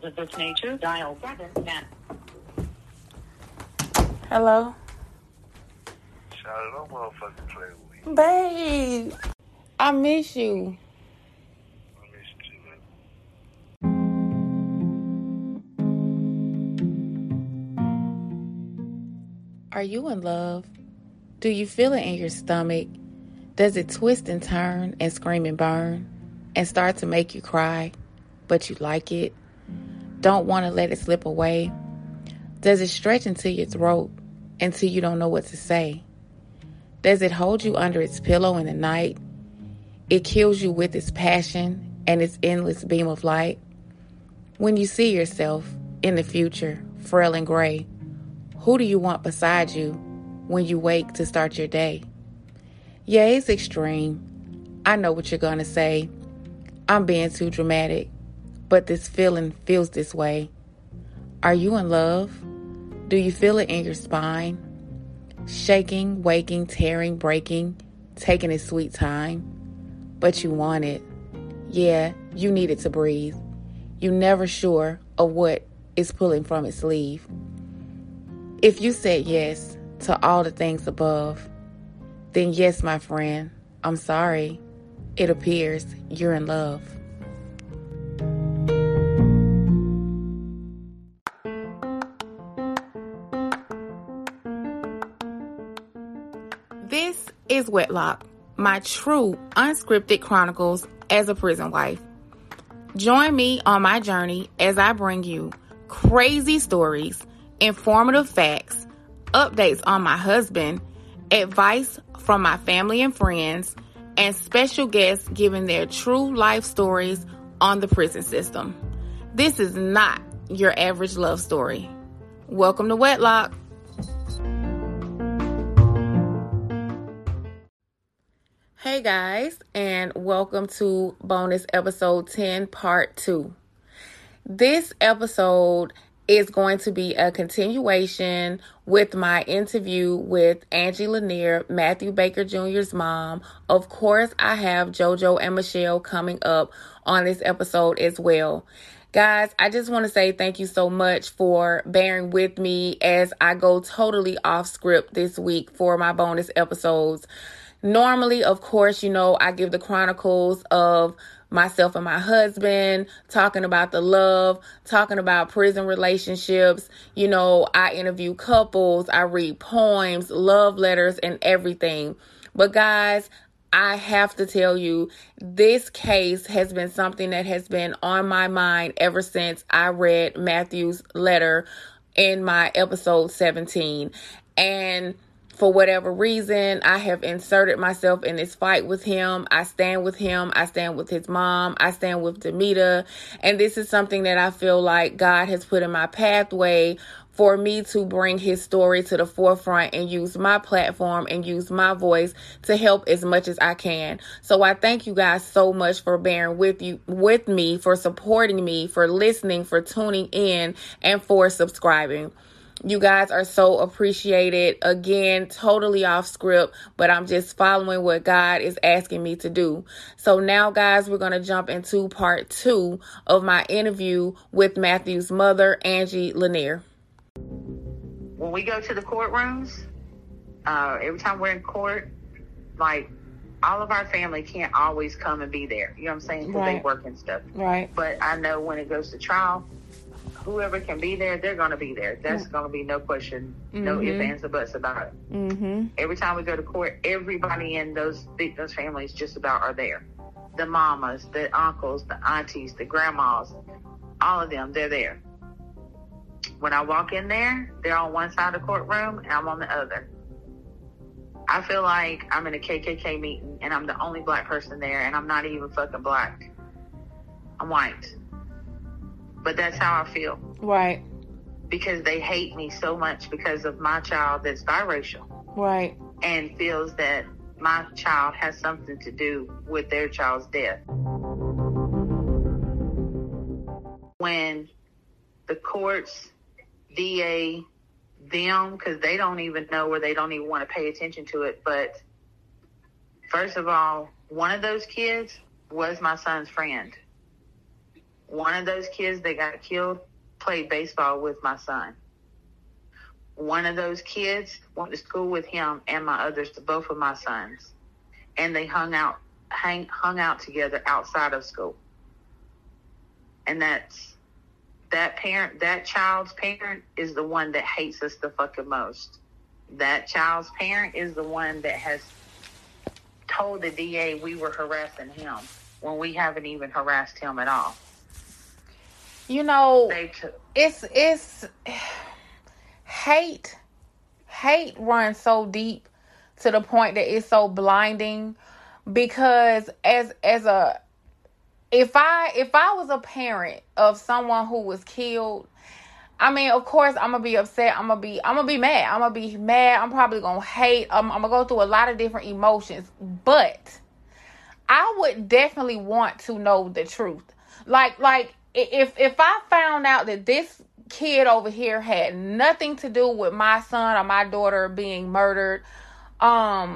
calls of this nature, dial 7 now. Hello? Shout it, don't motherfucking play with me. Babe, I miss you. Are you in love? Do you feel it in your stomach? Does it twist and turn and scream and burn and start to make you cry, but you like it? Don't want to let it slip away? Does it stretch into your throat until you don't know what to say? Does it hold you under its pillow in the night? It kills you with its passion and its endless beam of light. When you see yourself in the future, frail and gray, who do you want beside you when you wake to start your day? Yeah, it's extreme. I know what you're gonna say. I'm being too dramatic, but this feeling feels this way. Are you in love? Do you feel it in your spine? Shaking, waking, tearing, breaking, taking its sweet time. But you want it. Yeah, you need it to breathe. You're never sure of what is pulling from its sleeve. If you said yes to all the things above, then yes, my friend, I'm sorry. It appears you're in love. This is Wetlock, my true unscripted chronicles as a prison wife. Join me on my journey as I bring you crazy stories, informative facts, updates on my husband, advice from my family and friends, and special guests giving their true life stories on the prison system. This is not your average love story. Welcome to Wetlock. Hey guys, and welcome to bonus episode 10, part 2. This episode is going to be a continuation with my interview with Angie Lanier, Matthew Baker Jr.'s mom. Of course, I have JoJo and Michelle coming up on this episode as well. Guys, I just want to say thank you so much for bearing with me as I go totally off script this week for my bonus episodes. Normally, of course, you know, I give the chronicles of myself and my husband, talking about the love, talking about prison relationships. You know, I interview couples, I read poems, love letters, and everything. But guys, I have to tell you, this case has been something that has been on my mind ever since I read Matthew's letter in my episode 17. And for whatever reason, I have inserted myself in this fight with him. I stand with him. I stand with his mom. I stand with Demita. And this is something that I feel like God has put in my pathway for me to bring his story to the forefront and use my platform and use my voice to help as much as I can. So I thank you guys so much for bearing with me, for supporting me, for listening, for tuning in, and for subscribing. You guys are so appreciated. Again, totally off script, but I'm just following what God is asking me to do. So now, guys, we're going to jump into part 2 of my interview with Matthew's mother, Angie Lanier. When we go to the courtrooms, every time we're in court, like, all of our family can't always come and be there. You know what I'm saying? Because right. They work and stuff. Right. But I know when it goes to trial, whoever can be there, they're going to be there. That's going to be no question, no ifs, ands, or buts about it. Mm-hmm. Every time we go to court, everybody in those families just about are there. The mamas, the uncles, the aunties, the grandmas, all of them, they're there. When I walk in there, they're on one side of the courtroom and I'm on the other. I feel like I'm in a KKK meeting and I'm the only black person there, and I'm not even fucking black. I'm white. But that's how I feel. Right. Because they hate me so much because of my child that's biracial. Right. And feels that my child has something to do with their child's death. When the courts, DA, them, because they don't even know, or they don't even want to pay attention to it. But first of all, one of those kids was my son's friend. One of those kids that got killed played baseball with my son. One of those kids went to school with him and my others, both of my sons. And they hung out together outside of school. And that's that child's parent is the one that hates us the fucking most. That child's parent is the one that has told the DA we were harassing him when we haven't even harassed him at all. You know, it's hate. Hate runs so deep to the point that it's so blinding, because if I was a parent of someone who was killed, I mean, of course I'm gonna be upset. I'm gonna be mad. I'm gonna be mad. I'm probably gonna hate. I'm gonna go through a lot of different emotions, but I would definitely want to know the truth. Like if I found out that this kid over here had nothing to do with my son or my daughter being murdered, I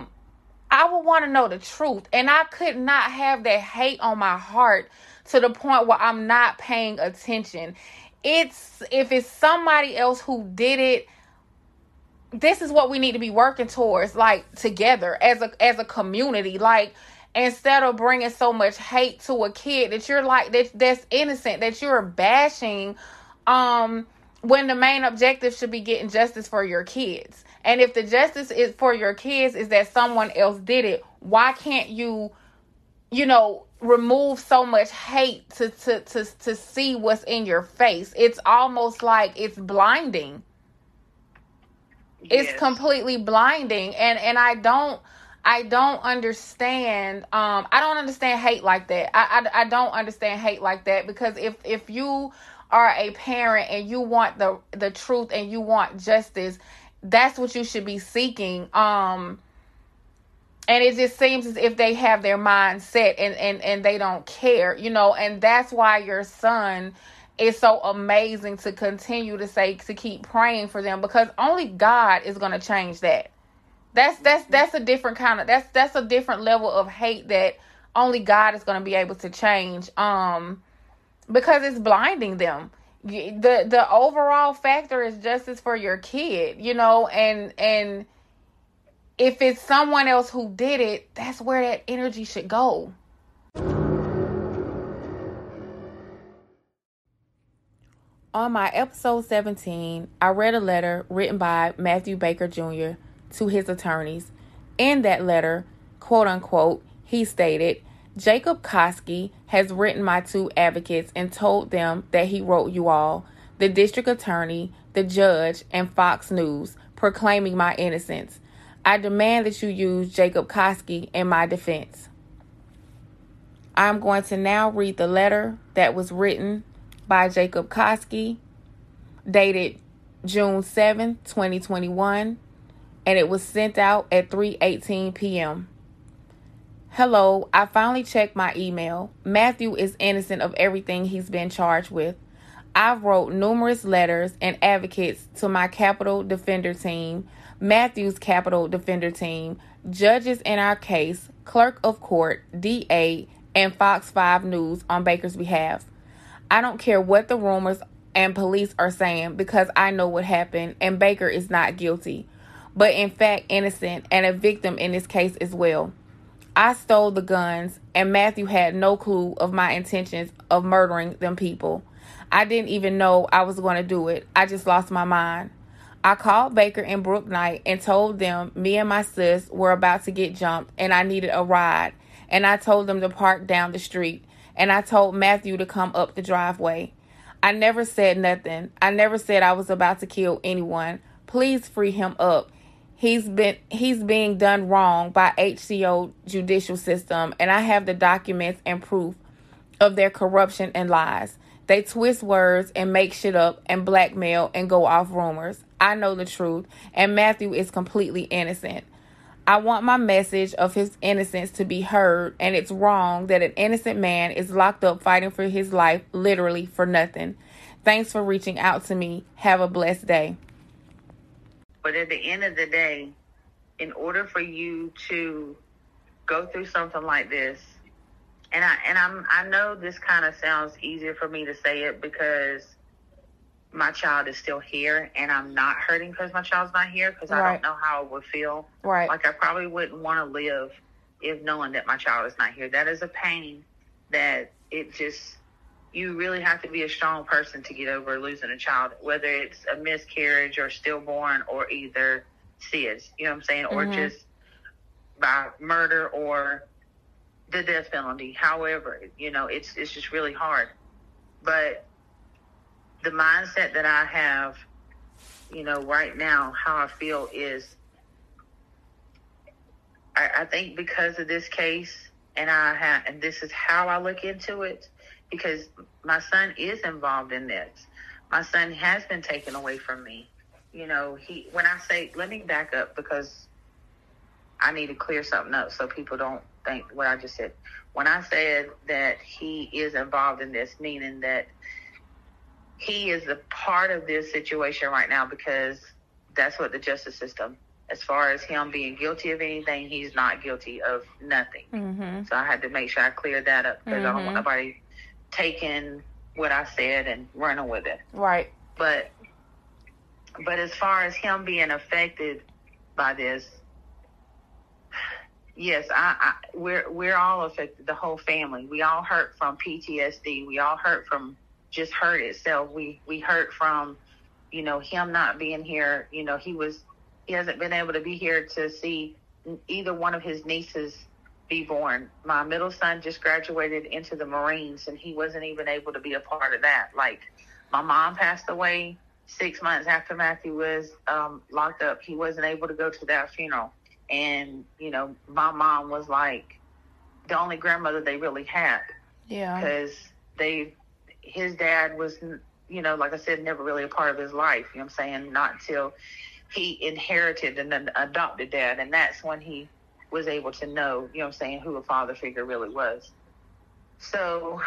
would want to know the truth. And I could not have that hate on my heart to the point where I'm not paying attention. If it's somebody else who did it, this is what we need to be working towards, like, together as a community. Like, instead of bringing so much hate to a kid that you're like, that's innocent, that you're bashing, when the main objective should be getting justice for your kids. And if the justice is for your kids is that someone else did it, why can't you remove so much hate to see what's in your face? It's almost like it's blinding. Yes. It's completely blinding. And I don't understand. I don't understand hate like that. I don't understand hate like that, because if you are a parent and you want the truth and you want justice, that's what you should be seeking. And it just seems as if they have their mind set and they don't care, and that's why your son is so amazing to continue to keep praying for them, because only God is going to change that. That's a different kind of, that's a different level of hate that only God is going to be able to change. Because it's blinding them. The overall factor is justice for your kid, and if it's someone else who did it, that's where that energy should go. On my episode 17, I read a letter written by Matthew Baker Jr. to his attorneys. In that letter, quote unquote, he stated, "Jacob Kosky has written my two advocates and told them that he wrote you all, the district attorney, the judge, and Fox News, proclaiming my innocence. I demand that you use Jacob Kosky in my defense." I'm going to now read the letter that was written by Jacob Kosky, dated June 7, 2021, and it was sent out at 3:18 p.m. "Hello, I finally checked my email. Matthew is innocent of everything he's been charged with. I've wrote numerous letters and advocates to my capital defender team, Matthew's capital defender team, judges in our case, clerk of court, DA, and Fox 5 News on Baker's behalf. I don't care what the rumors and police are saying, because I know what happened and Baker is not guilty, but in fact innocent and a victim in this case as well. I stole the guns, and Matthew had no clue of my intentions of murdering them people. I didn't even know I was going to do it. I just lost my mind. I called Baker and Brooke Knight and told them me and my sis were about to get jumped and I needed a ride. And I told them to park down the street. And I told Matthew to come up the driveway. I never said nothing. I never said I was about to kill anyone. Please free him up. He's being done wrong by HCO judicial system, and I have the documents and proof of their corruption and lies. They twist words and make shit up and blackmail and go off rumors. I know the truth, and Matthew is completely innocent. I want my message of his innocence to be heard, and it's wrong that an innocent man is locked up fighting for his life literally for nothing. Thanks for reaching out to me. Have a blessed day." But at the end of the day, in order for you to go through something like this And I know this kind of sounds easier for me to say it because my child is still here, and I'm not hurting because my child's not here, because right. I don't know how it would feel. Right. Like, I probably wouldn't want to live if knowing that my child is not here. That is a pain that it just, you really have to be a strong person to get over losing a child, whether it's a miscarriage or stillborn or either SIDS, you know what I'm saying, mm-hmm. or just by murder or the death penalty. However, you know, it's just really hard. But the mindset that I have, you know, right now, how I feel is, I think because of this case, and this is how I look into it, because my son is involved in this. My son has been taken away from me. You know, let me back up, because I need to clear something up so people don't think what I just said. When I said that he is involved in this, meaning that he is a part of this situation right now, because that's what the justice system, as far as him being guilty of anything, he's not guilty of nothing. Mm-hmm. So I had to make sure I cleared that up, because mm-hmm. I don't want nobody taking what I said and running with it. Right. But as far as him being affected by this, yes, we're all affected, the whole family. We all hurt from PTSD. We all hurt from just hurt itself. We hurt from, you know, him not being here. You know, he hasn't been able to be here to see either one of his nieces be born. My middle son just graduated into the Marines, and he wasn't even able to be a part of that. Like, my mom passed away 6 months after Matthew was locked up. He wasn't able to go to that funeral. And, you know, my mom was like the only grandmother they really had. Yeah. Because his dad was, you know, like I said, never really a part of his life. You know what I'm saying? Not till he inherited and then adopted dad. And that's when he was able to know, you know what I'm saying, who a father figure really was. So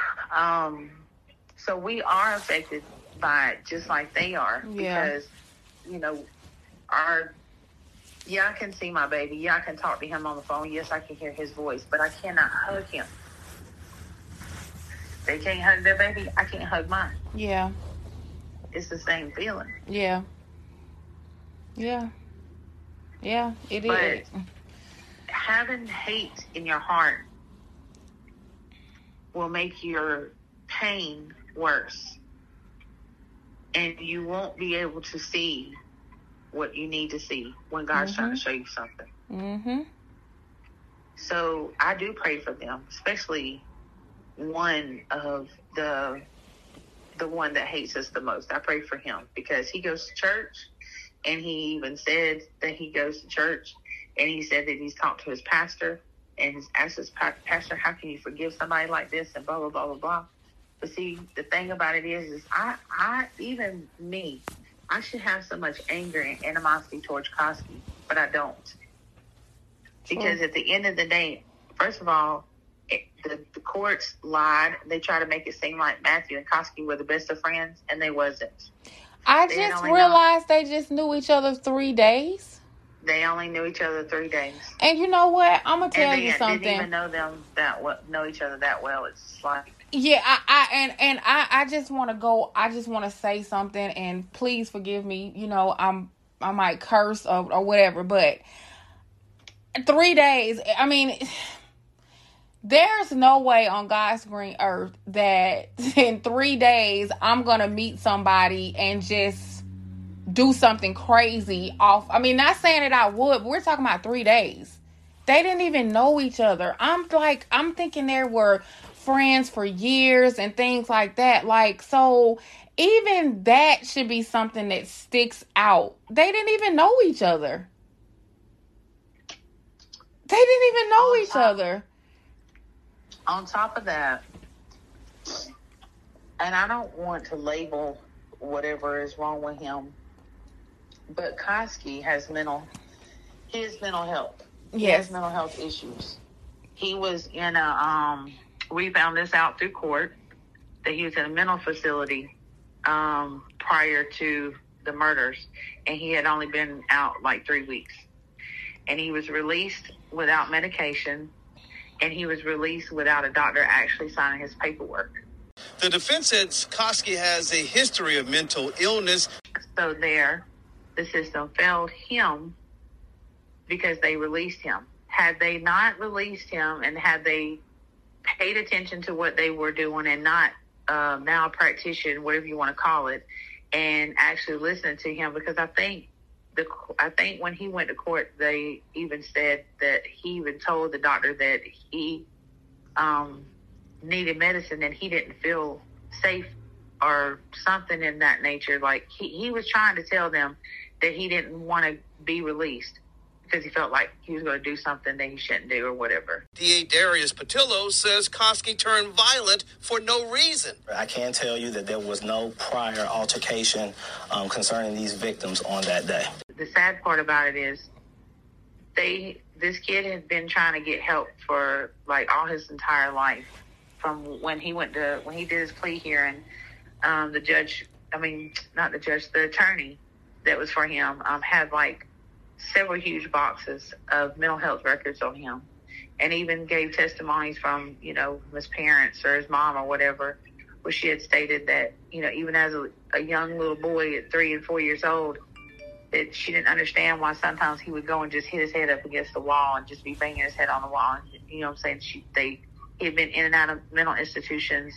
we are affected by it just like they are. Yeah. Because, you know, I can see my baby. Yeah, I can talk to him on the phone. Yes, I can hear his voice, but I cannot hug him. They can't hug their baby. I can't hug mine. Yeah. It's the same feeling. Yeah. Yeah. Yeah, it is. Having hate in your heart will make your pain worse. And you won't be able to see what you need to see when God's mm-hmm. trying to show you something. Mm-hmm. So I do pray for them, especially one of the one that hates us the most. I pray for him because he goes to church, and he even said that he goes to church, and he said that he's talked to his pastor, and he's asked his pastor, how can you forgive somebody like this, and blah, blah, blah, blah, blah. But see, the thing about it is I should have so much anger and animosity towards Kosky, but I don't. Because at the end of the day, first of all, the courts lied. They tried to make it seem like Matthew and Kosky were the best of friends, and they wasn't. They just realized they just knew each other 3 days. They only knew each other 3 days. And you know what? I'm going to tell you something. They didn't even know them that well, know each other that well. It's just like... Yeah, I just want to say something, and please forgive me, you know, I might curse or whatever, but 3 days, I mean, there's no way on God's green earth that in 3 days I'm going to meet somebody and just do something crazy off. I mean, not saying that I would, but we're talking about 3 days. They didn't even know each other. I'm thinking there were friends for years and things like that. Like, so even that should be something that sticks out. They didn't even know each other. They didn't even know each other. On top of that, and I don't want to label whatever is wrong with him, but Kosky has mental health. Yes. He has mental health issues. He was in we found this out through court that he was in a mental facility prior to the murders, and he had only been out like 3 weeks. And he was released without medication, and he was released without a doctor actually signing his paperwork. The defense said Kosky has a history of mental illness. So there, the system failed him because they released him. Had they not released him and had they paid attention to what they were doing and not malpractitioner, whatever you want to call it, and actually listen to him, because I think when he went to court, they even said that he even told the doctor that he needed medicine and he didn't feel safe or something in that nature. Like he was trying to tell them that he didn't want to be released because he felt like he was going to do something that he shouldn't do or whatever. DA Darius Patillo says Kosky turned violent for no reason. I can tell you that there was no prior altercation concerning these victims on that day. The sad part about it is this kid had been trying to get help for like all his entire life, from when he did his plea hearing. The attorney that was for him had like several huge boxes of mental health records on him, and even gave testimonies from, his parents or his mom or whatever, where she had stated that, even as a young little boy at 3 and 4 years old, that she didn't understand why sometimes he would go and just hit his head up against the wall and just be banging his head on the wall. He had been in and out of mental institutions.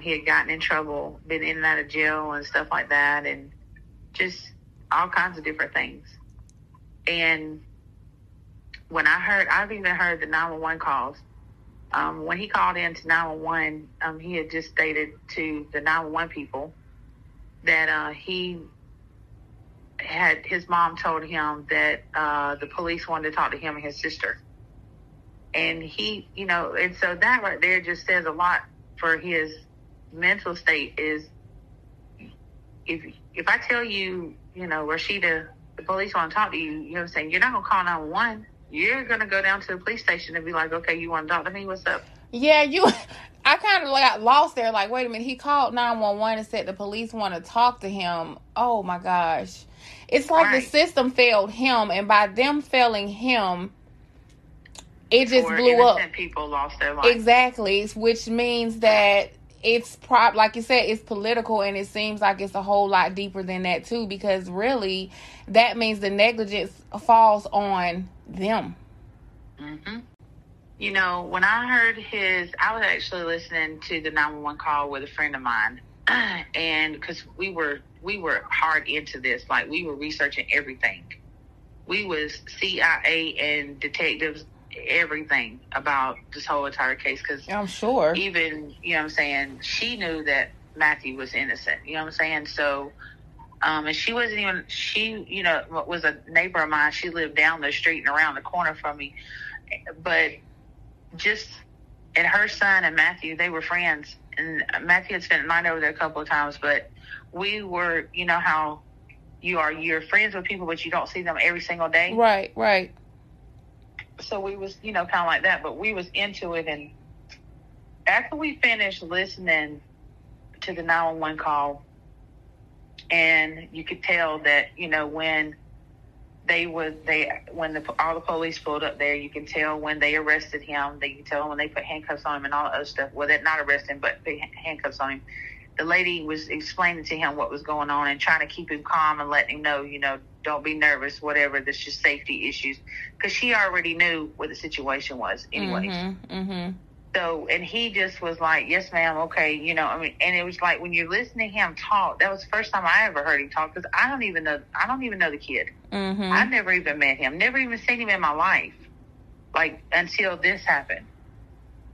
He had gotten in trouble, been in and out of jail and stuff like that, and just all kinds of different things. And when I've even heard the 911 calls. When he called in to 911, he had just stated to the 911 people that his mom told him that the police wanted to talk to him and his sister. And he, and so that right there just says a lot for his mental state. Is if I tell you, Rashida, the police want to talk to you, you're not going to call 911. You're going to go down to the police station and be like, okay, you want to talk to me? What's up? Yeah, I kind of got lost there. Like, wait a minute. He called 911 and said the police want to talk to him. Oh, my gosh. It's like right. The system failed him, and by them failing him, it just blew up. People lost their life. Exactly, which means that it's like you said, it's political, and it seems like it's a whole lot deeper than that too, because really that means the negligence falls on them. Mm-hmm. When I heard I was actually listening to the 911 call with a friend of mine, and because we were hard into this, like we were researching everything. We was CIA and detectives, everything about this whole entire case, because I'm sure even she knew that Matthew was innocent, so and she wasn't even, she was a neighbor of mine. She lived down the street and around the corner from me, but just and her son and Matthew, they were friends, and Matthew had spent the night over there a couple of times, but we were, how you're friends with people but you don't see them every single day, right. So we was, kind of like that, but we was into it. And after we finished listening to the 911 call, and you could tell that, when all the police pulled up there, you can tell when they arrested him, you can tell when they put handcuffs on him and all that other stuff. Well, they not arrest him, but put handcuffs on him. The lady was explaining to him what was going on and trying to keep him calm and letting him know, don't be nervous, whatever. There's just safety issues. Because she already knew what the situation was anyway. Mm-hmm, mm-hmm. So, and he just was like, yes, ma'am, okay. And it was like when you're listening to him talk, that was the first time I ever heard him talk, because I don't even know the kid. Mm-hmm. I've never even met him, never even seen him in my life, like until this happened.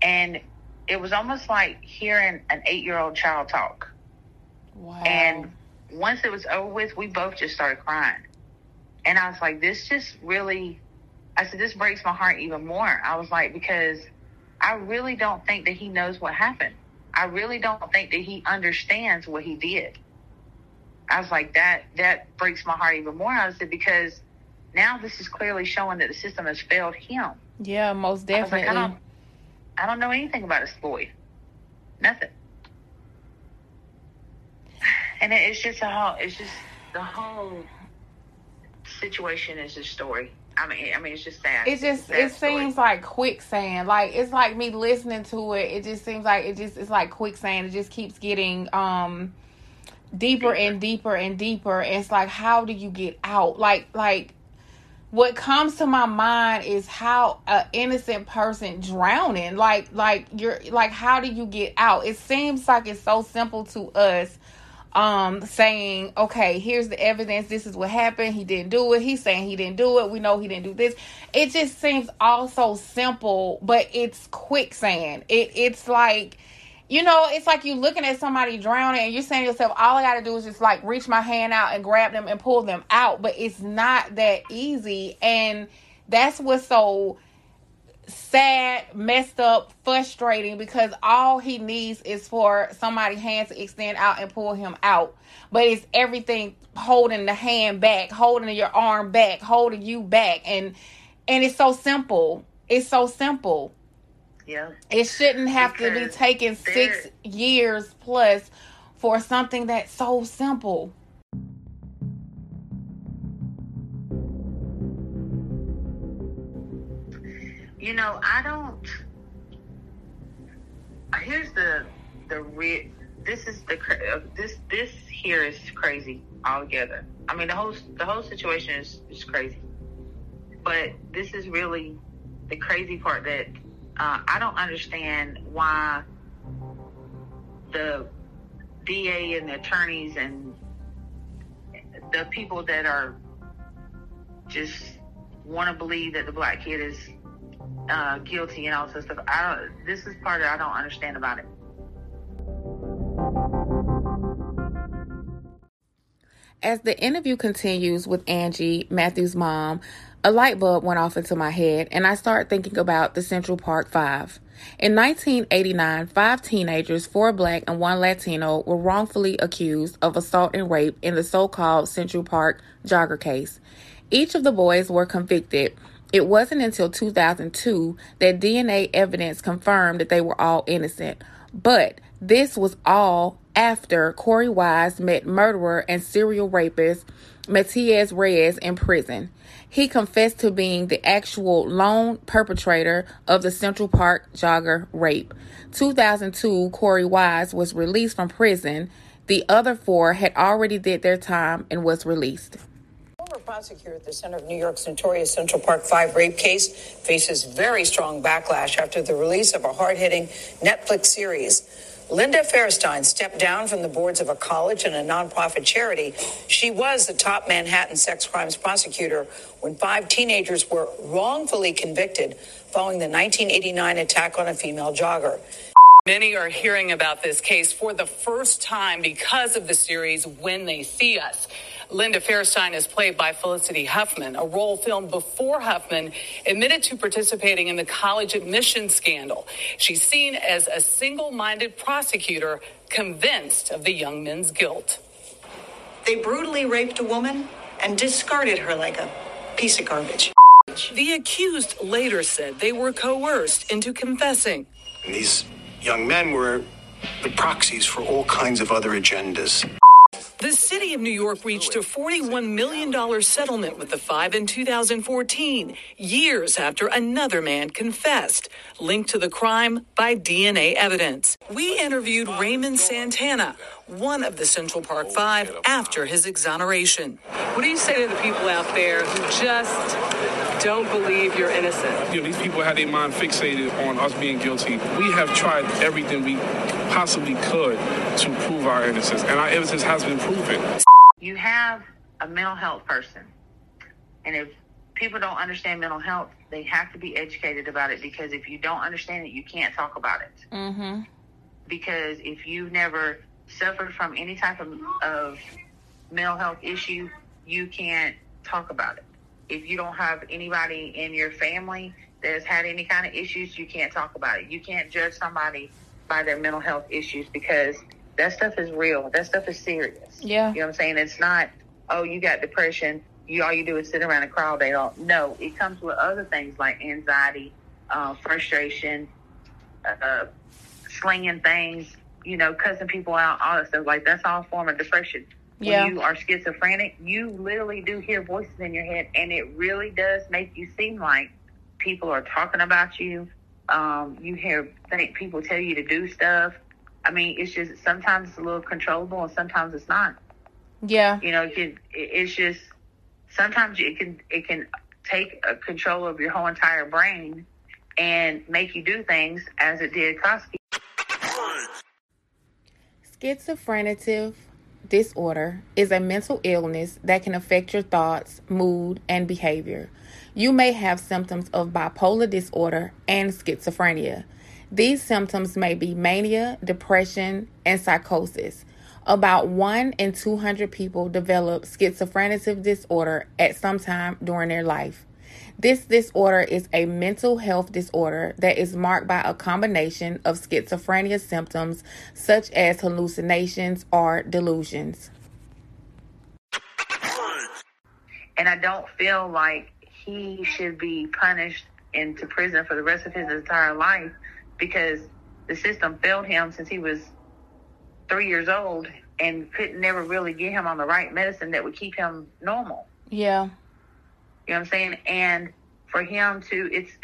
And it was almost like hearing an 8-year-old child talk. Wow. And once it was over with, we both just started crying. And I was like, this breaks my heart even more. I was like, because I really don't think that he knows what happened. I really don't think that he understands what he did. I was like, that breaks my heart even more. I said, because now this is clearly showing that the system has failed him. Yeah, most definitely. I was like, I don't know anything about this boy. Nothing. And it's just the whole situation is a story. I mean, it's just sad. It seems like quicksand. Like, it's like me listening to it. It just seems like it's like quicksand. It just keeps getting deeper and deeper and deeper. It's like, how do you get out? Like what comes to my mind is how an innocent person drowning. Like you're like, how do you get out? It seems like it's so simple to us. Saying, okay, here's the evidence. This is what happened. He didn't do it. He's saying he didn't do it. We know he didn't do this. It just seems all so simple, but it's quicksand. It's like, you know, it's like you looking at somebody drowning and you're saying to yourself, all I got to do is just like reach my hand out and grab them and pull them out. But it's not that easy. And that's what's so sad, messed up, frustrating, because all he needs is for somebody's hand to extend out and pull him out. But it's everything holding the hand back, holding your arm back, holding you back. And it's so simple. It's so simple. Yeah. It shouldn't have to be taking 6 years plus for something that's so simple. You know, I don't. Here's the real. This here is crazy altogether. I mean, the whole situation is crazy. But this is really the crazy part that I don't understand why the DA and the attorneys and the people that are just want to believe that the black kid is guilty and all sorts of stuff. This is part that I don't understand about it. As the interview continues with Angie, Matthew's mom, a light bulb went off into my head, and I started thinking about the Central Park Five. In 1989, 5 teenagers, 4 black and 1 Latino, were wrongfully accused of assault and rape in the so-called Central Park jogger case. Each of the boys were convicted. It wasn't until 2002 that DNA evidence confirmed that they were all innocent. But this was all after Corey Wise met murderer and serial rapist Matias Reyes in prison. He confessed to being the actual lone perpetrator of the Central Park jogger rape. 2002, Corey Wise was released from prison. The other 4 had already did their time and was released. Former prosecutor at the center of New York's notorious Central Park 5 rape case faces very strong backlash after the release of a hard-hitting Netflix series. Linda Fairstein stepped down from the boards of a college and a nonprofit charity. She was the top Manhattan sex crimes prosecutor when 5 teenagers were wrongfully convicted following the 1989 attack on a female jogger. Many are hearing about this case for the first time because of the series When They See Us. Linda Fairstein is played by Felicity Huffman, a role filmed before Huffman admitted to participating in the college admission scandal. She's seen as a single-minded prosecutor convinced of the young men's guilt. They brutally raped a woman and discarded her like a piece of garbage. The accused later said they were coerced into confessing. These young men were the proxies for all kinds of other agendas. The city of New York reached a $41 million settlement with the 5 in 2014, years after another man confessed, linked to the crime by DNA evidence. We interviewed Raymond Santana, one of the Central Park 5, after his exoneration. What do you say to the people out there who just don't believe you're innocent? You know, these people had their mind fixated on us being guilty. We have tried everything we possibly could to prove our innocence, and our innocence has been proven. You have a mental health person, and if people don't understand mental health, they have to be educated about it, because if you don't understand it, you can't talk about it. Mm-hmm. Because if you've never suffered from any type of mental health issue, you can't talk about it. If you don't have anybody in your family that has had any kind of issues, you can't talk about it. You can't judge somebody by their mental health issues, because that stuff is real. That stuff is serious. Yeah. You know what I'm saying? It's not, oh, you got depression. All you do is sit around and cry all day long. No, it comes with other things like anxiety, frustration, slinging things, you know, cussing people out, all that stuff. Like, that's all a form of depression. Yeah. When you are schizophrenic, you literally do hear voices in your head, and it really does make you seem like people are talking about you. You hear people tell you to do stuff. I mean, it's just sometimes it's a little controllable, and sometimes it's not. Yeah. You know, it's just sometimes it can take a control of your whole entire brain and make you do things as it did Kosky. Schizophrenic disorder is a mental illness that can affect your thoughts, mood, and behavior. You may have symptoms of bipolar disorder and schizophrenia. These symptoms may be mania, depression, and psychosis. About 1 in 200 people develop schizophrenic disorder at some time during their life. This disorder is a mental health disorder that is marked by a combination of schizophrenia symptoms such as hallucinations or delusions. And I don't feel like he should be punished into prison for the rest of his entire life, because the system failed him since he was 3 years old and could never really get him on the right medicine that would keep him normal. Yeah. You know what I'm saying? And for him to, it's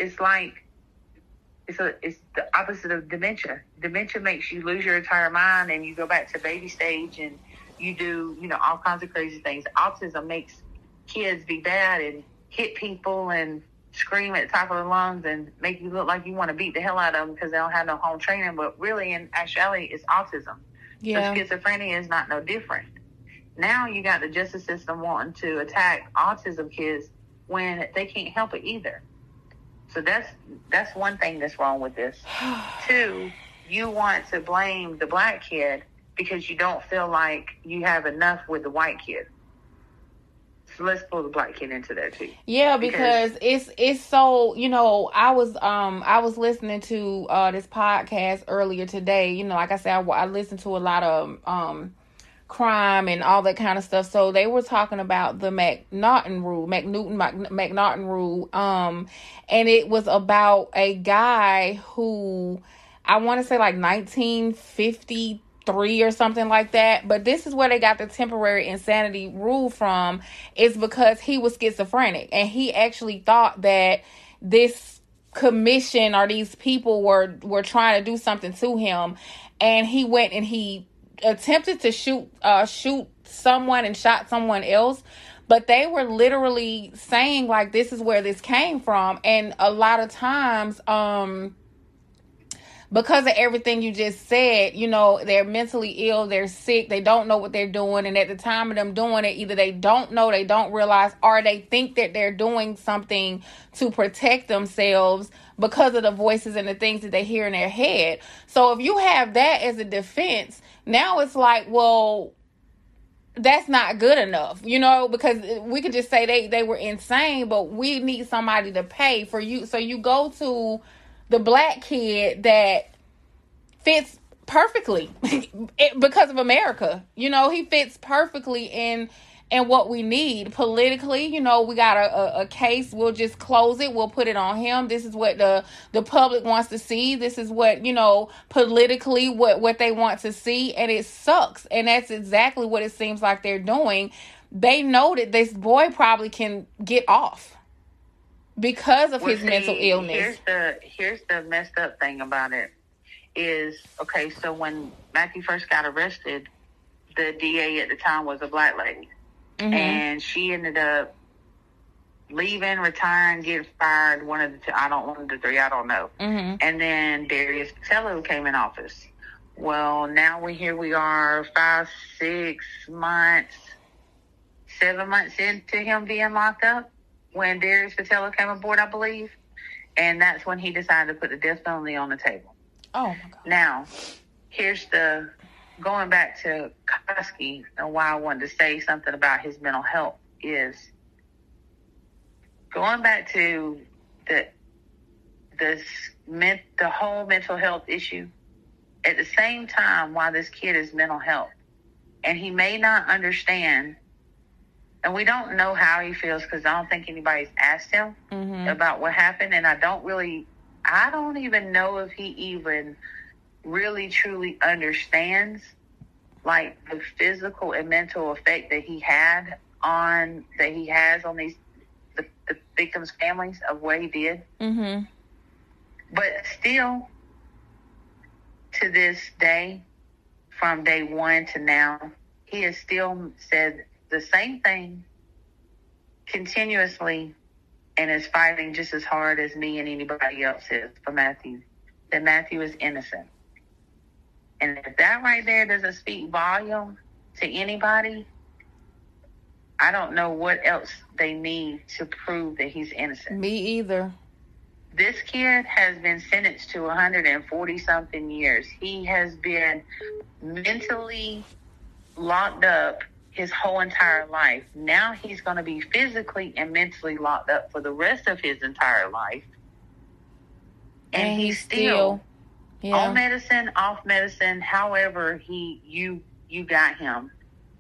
the opposite of dementia. Dementia makes you lose your entire mind and you go back to baby stage and you do, you know, all kinds of crazy things. Autism makes kids be bad and hit people and scream at the top of their lungs and make you look like you want to beat the hell out of them because they don't have no home training. But really, in actuality, it's autism. Yeah. So schizophrenia is not no different. Now you got the justice system wanting to attack autism kids when they can't help it either. So that's one thing that's wrong with this. 2, you want to blame the black kid because you don't feel like you have enough with the white kid. So let's pull the black kid into that too. Yeah, because it's so, you know, I was listening to this podcast earlier today. You know, like I said, I listened to a lot of crime and all that kind of stuff. So they were talking about the M'Naghten Rule, and it was about a guy who, I want to say like 1953 or something like that, but this is where they got the temporary insanity rule from, is because he was schizophrenic and he actually thought that this commission or these people were trying to do something to him, and he went and he attempted to shoot someone and shot someone else. But they were literally saying like, this is where this came from. And a lot of times, because of everything you just said, you know, they're mentally ill, they're sick, they don't know what they're doing. And at the time of them doing it, either they don't know, they don't realize, or they think that they're doing something to protect themselves because of the voices and the things that they hear in their head. So if you have that as a defense, now it's like, well, that's not good enough, you know, because we could just say they were insane, but we need somebody to pay for you. So you go to the black kid that fits perfectly because of America. You know, he fits perfectly in what we need politically. You know, we got a case. We'll just close it. We'll put it on him. This is what the public wants to see. This is what, you know, politically what they want to see. And it sucks. And that's exactly what it seems like they're doing. They know that this boy probably can get off because of his mental illness. Here's the messed up thing about it is, okay, so when Matthew first got arrested, the DA at the time was a black lady. Mm-hmm. And she ended up leaving, retiring, getting fired, one of the three, I don't know. Mm-hmm. And then Darius Patello came in office. Well, now we are 7 months into him being locked up, when Darius Patello came aboard, I believe, and that's when he decided to put the death penalty on the table. Oh, my God. Now, here's the, going back to Kosky and why I wanted to say something about his mental health is, going back to the whole mental health issue, at the same time, while this kid is mental health, and he may not understand. And we don't know how he feels because I don't think anybody's asked him mm-hmm. about what happened. And I don't even know if he even really truly understands like the physical and mental effect that he had on, that he has on these, the victims' families, of what he did. Mm-hmm. But still, to this day, from day one to now, he has still said the same thing continuously and is fighting just as hard as me and anybody else is for Matthew, that Matthew is innocent. And if that right there doesn't speak volume to anybody, I don't know what else they need to prove that he's innocent. Me either. This kid has been sentenced to 140-something years. He has been mentally locked up his whole entire life. Now he's going to be physically and mentally locked up for the rest of his entire life. And he's still on medicine, off medicine, however you got him.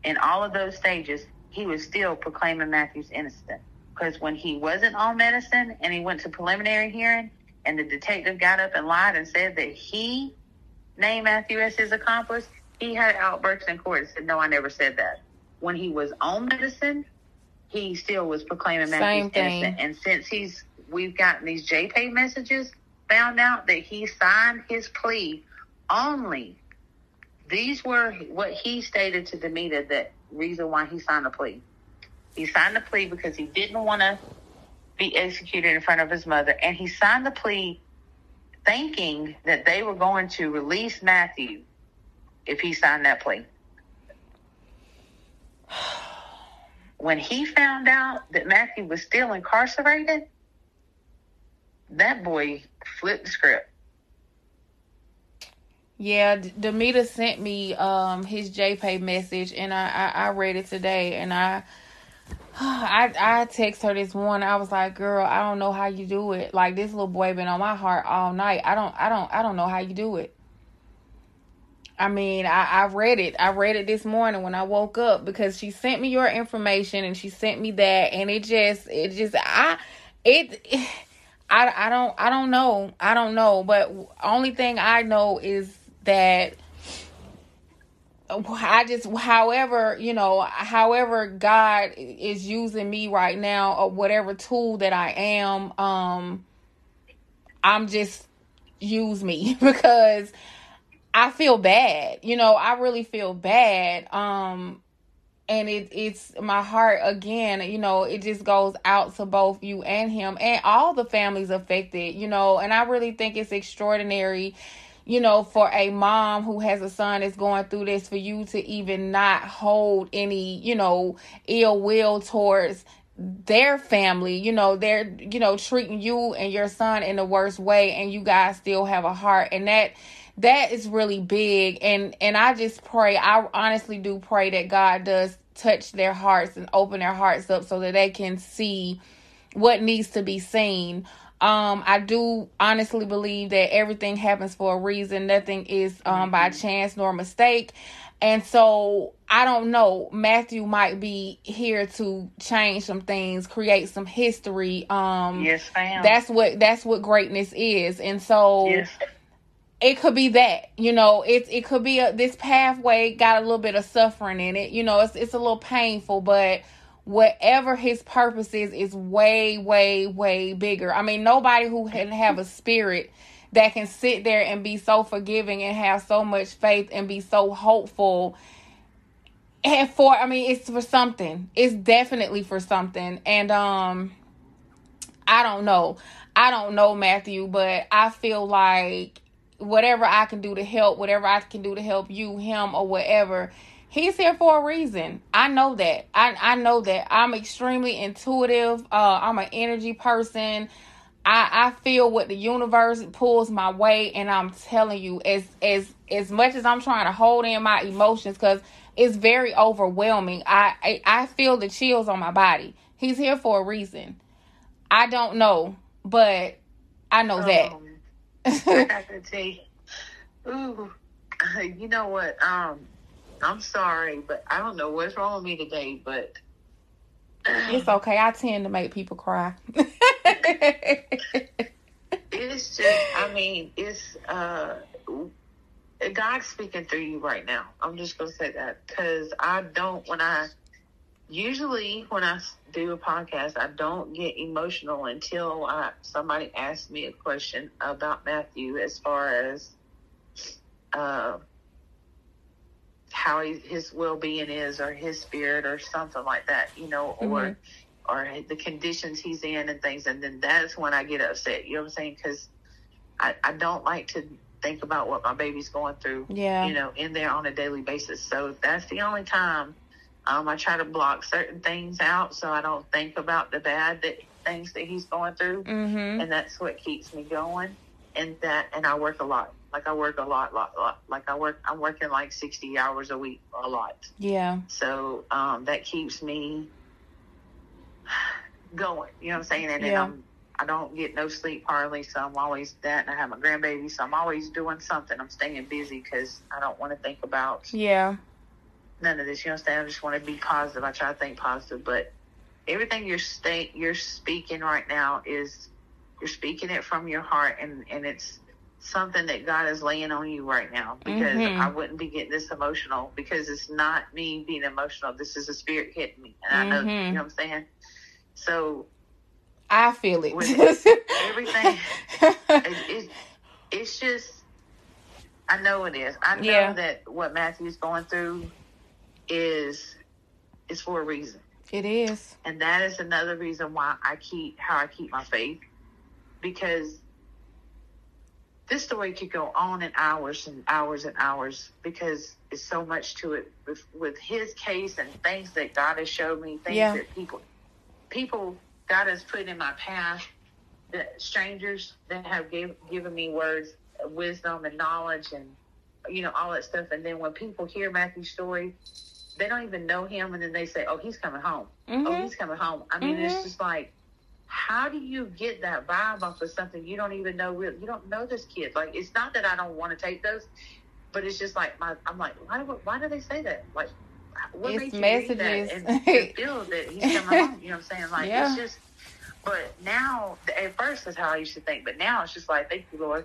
In all of those stages, he was still proclaiming Matthew's innocent. Because when he wasn't on medicine and he went to preliminary hearing and the detective got up and lied and said that he named Matthew as his accomplice, he had outbursts in court and said, "No, I never said that." When he was on medicine, he still was proclaiming Matthew's innocent. And since we've gotten these JPay messages, found out that he signed his plea only. These were what he stated to Demita, the reason why he signed the plea. He signed the plea because he didn't want to be executed in front of his mother. And he signed the plea thinking that they were going to release Matthew if he signed that plea. When he found out that Matthew was still incarcerated, that boy flipped the script. Yeah, Demita sent me his JPay message, and I read it today, and I text her this morning. I was like, "Girl, I don't know how you do it. Like, this little boy been on my heart all night. I don't know how you do it." I mean, I read it. I read it this morning when I woke up, because she sent me your information and she sent me that, and I don't know. But only thing I know is that however God is using me right now, or whatever tool that I am, I'm just, use me, because I feel bad. I really feel bad. And it's my heart again, it just goes out to both you and him and all the families affected, and I really think it's extraordinary, for a mom who has a son that's going through this, for you to even not hold any, ill will towards their family. They're, treating you and your son in the worst way, and you guys still have a heart. And that is really big. And I just pray, I honestly do pray that God does touch their hearts and open their hearts up so that they can see what needs to be seen. I do honestly believe that everything happens for a reason. Nothing is by chance nor mistake. And so I don't know, Matthew might be here to change some things, create some history. Yes, ma'am. That's what greatness is. And so yes. It could be that, it could be this pathway got a little bit of suffering in it. It's a little painful, but whatever his purpose is way, way, way bigger. I mean, nobody who can have a spirit that can sit there and be so forgiving and have so much faith and be so hopeful. And it's for something. It's definitely for something. And I don't know, Matthew, but I feel like whatever I can do to help, whatever I can do to help you, him, or whatever, he's here for a reason. I know that. I know that. I'm extremely intuitive. I'm an energy person. I feel what the universe pulls my way, and I'm telling you, as much as I'm trying to hold in my emotions, because it's very overwhelming, I feel the chills on my body. He's here for a reason. I don't know, but I know that. I got to tell you. Ooh, you know what? I'm sorry, but I don't know what's wrong with me today, but it's okay. I tend to make people cry. It's just, it's God's speaking through you right now. I'm just going to say that, because I don't, when I do a podcast, I don't get emotional until somebody asks me a question about Matthew as far as how his well-being is, or his spirit, or something like that, mm-hmm. or the conditions he's in and things. And then that's when I get upset, you know what I'm saying? Because I don't like to think about what my baby's going through, in there on a daily basis. So that's the only time I try to block certain things out so I don't think about the bad things that he's going through. Mm-hmm. And that's what keeps me going. And I work a lot. Like I work a lot. Like I'm working like 60 hours a week, a lot. Yeah. So that keeps me going, you know what I'm saying? And then I don't get no sleep hardly, so I'm always that. And I have my grandbaby, so I'm always doing something. I'm staying busy because I don't want to think about none of this. You know what I'm saying? I just want to be positive. I try to think positive, but everything you're speaking right now is you're speaking it from your heart, and it's something that God is laying on you right now, because mm-hmm. I wouldn't be getting this emotional, because it's not me being emotional. This is the spirit hitting me, and I know, you know what I'm saying? So I feel it. Everything. It's just, I know it is. I know that what Matthew's going through is for a reason. It is. And that is another reason why I keep my faith, because this story could go on in hours and hours and hours, because it's so much to it with his case and things that God has showed me, things that people God has put in my path, the strangers that have given me words of wisdom and knowledge and, all that stuff. And then when people hear Matthew's story, they don't even know him. And then they say, oh, he's coming home. Mm-hmm. Oh, he's coming home. I mean, it's just like, how do you get that vibe off of something you don't even know? Really, you don't know this kid. Like, it's not that I don't want to take those, but it's just like I'm like, why do they say that? Like, what it's made you messages read that and feel that he's coming home? You know what I'm saying? Like, it's just. But now, at first, that's how I used to think. But now it's just like, thank you, Lord.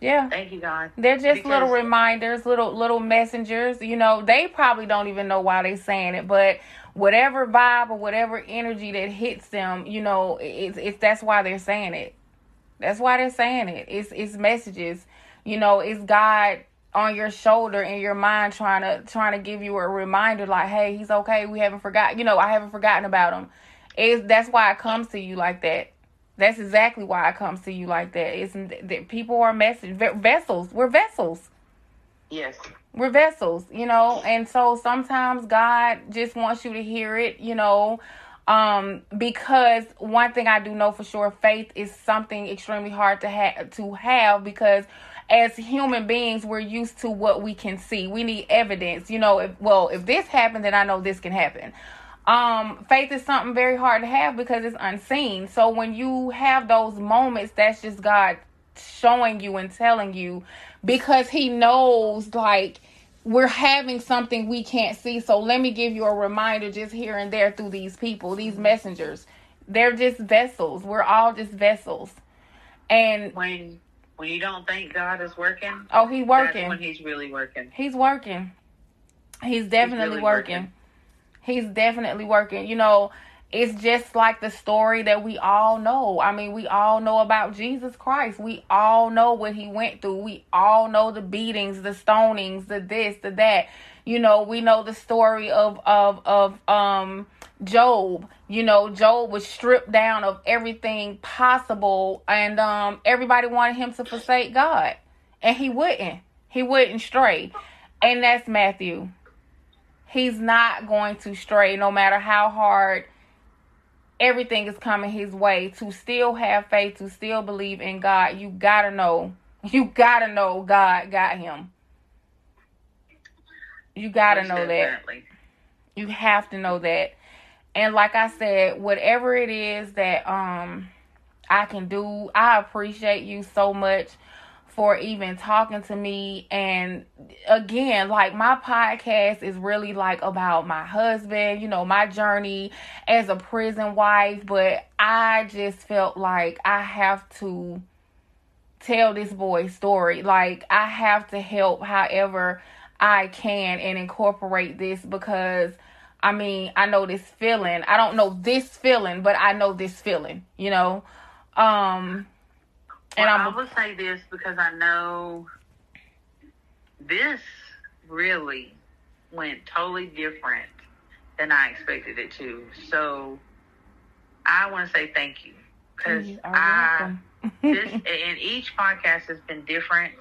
Yeah. Thank you, God. They're just little reminders, little messengers. They probably don't even know why they're saying it, but whatever vibe or whatever energy that hits them, it's that's why they're saying it. That's why they're saying it. It's messages. It's God on your shoulder and your mind trying to give you a reminder, like, hey, he's okay. We haven't forgotten. I haven't forgotten about him. That's why it comes to you like that. That's exactly why it comes to you like that. It's that people are vessels. We're vessels. Yes. We're vessels, and so sometimes God just wants you to hear it, because one thing I do know for sure, faith is something extremely hard to have, because as human beings, we're used to what we can see. We need evidence, if this happened, then I know this can happen. Faith is something very hard to have because it's unseen. So when you have those moments, that's just God showing you and telling you, because he knows, like, we're having something we can't see. So let me give you a reminder just here and there through these people, these messengers. They're just vessels. We're all just vessels. And when you don't think God is working, he's working. That's when he's really working. He's working. He's definitely working. He's definitely working. It's just like the story that we all know. I mean, we all know about Jesus Christ. We all know what he went through. We all know the beatings, the stonings, the this, the that. We know the story of Job. Job was stripped down of everything possible, and everybody wanted him to forsake God, and he wouldn't. He wouldn't stray, and that's Matthew. He's not going to stray, no matter how hard everything is coming his way. To still have faith, to still believe in God, you gotta know. You gotta know God got him. You gotta know that. You have to know that. And like I said, whatever it is that I can do, I appreciate you so much for even talking to me. And again, like, my podcast is really like about my husband, my journey as a prison wife, but I just felt like I have to tell this boy's story. Like, I have to help however I can and incorporate this, because I mean, I know this feeling. I don't know this feeling, but I know this feeling, you know? And I will say this, because I know this really went totally different than I expected it to. So I want to say thank you, because this and each podcast has been different,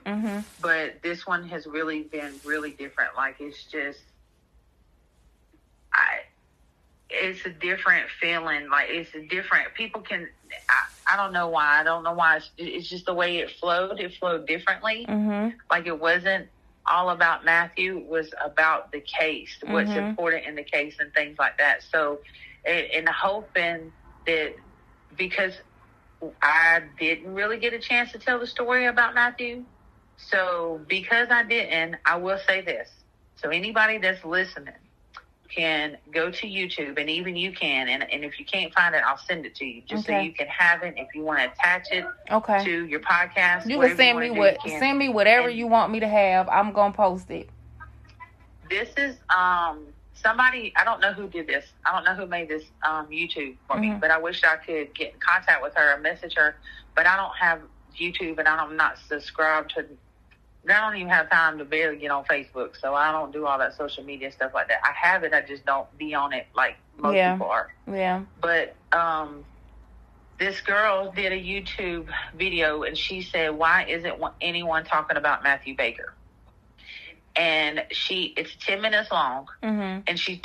but this one has really been really different. Like, it's just, it's a different feeling. Like, it's a different, people can, I don't know why. I don't know why. It's just the way it flowed. It flowed differently. Like, it wasn't all about Matthew. It was about the case, what's important in the case and things like that. So, and hoping that, because I didn't really get a chance to tell the story about Matthew. So, because I didn't, I will say this. So, anybody that's listening can go to YouTube, and even you can, and if you can't find it, I'll send it to you, just so you can have it if you want to attach it to your podcast. You can send me send me whatever you want me to have. I'm gonna post it. This is somebody, I don't know who did this. I don't know who made this YouTube for me, but I wish I could get in contact with her or message her. But I don't have YouTube, and I'm not subscribed to. I don't even have time to barely get on Facebook, so I don't do all that social media stuff like that. I have it, I just don't be on it like most people are. But this girl did a YouTube video, and she said, "Why isn't anyone talking about Matthew Baker?" And it's 10 minutes long, and she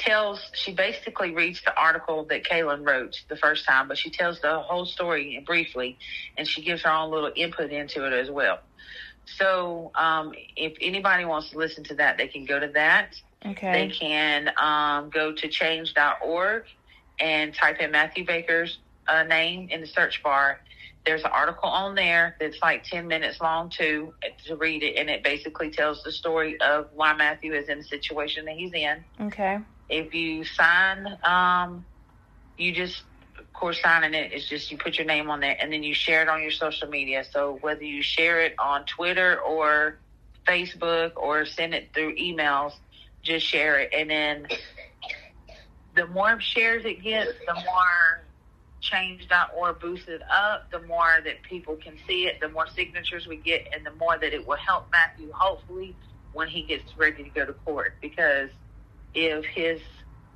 basically reads the article that Kalyn wrote the first time, but she tells the whole story briefly, and she gives her own little input into it as well. So, if anybody wants to listen to that, they can go to that. Okay. They can go to Change.org and type in Matthew Baker's name in the search bar. There's an article on there that's like 10 minutes long, too, to read it. And it basically tells the story of why Matthew is in the situation that he's in. Okay. If you sign, you just... Of course, signing it is just you put your name on there, and then you share it on your social media. So whether you share it on Twitter or Facebook or send it through emails, just share it. And then the more shares it gets, the more Change.org boosts it up, the more that people can see it, the more signatures we get, and the more that it will help Matthew, hopefully, when he gets ready to go to court. Because if his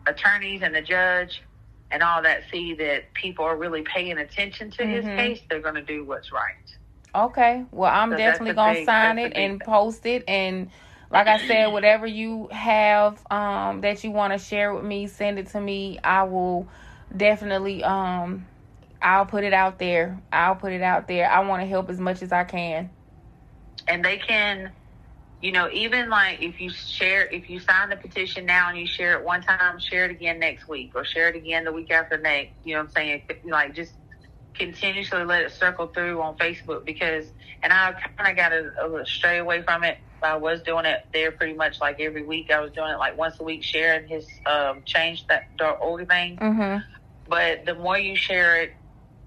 attorneys and the judge and all that see that people are really paying attention to his case, they're going to do what's right. Okay. Well, I'm definitely going to sign it and post it. And like I said, whatever you have that you want to share with me, send it to me. I will definitely, I'll put it out there. I want to help as much as I can. And they can, you know, even like if you sign the petition now and you share it one time, share it again next week, or share it again the week after next. You know what I'm saying? Like, just continuously let it circle through on Facebook, because, and I kind of got a stray away from it. I was doing it there pretty much like every week. I was doing it like once a week, sharing his Change.org thing. But the more you share it,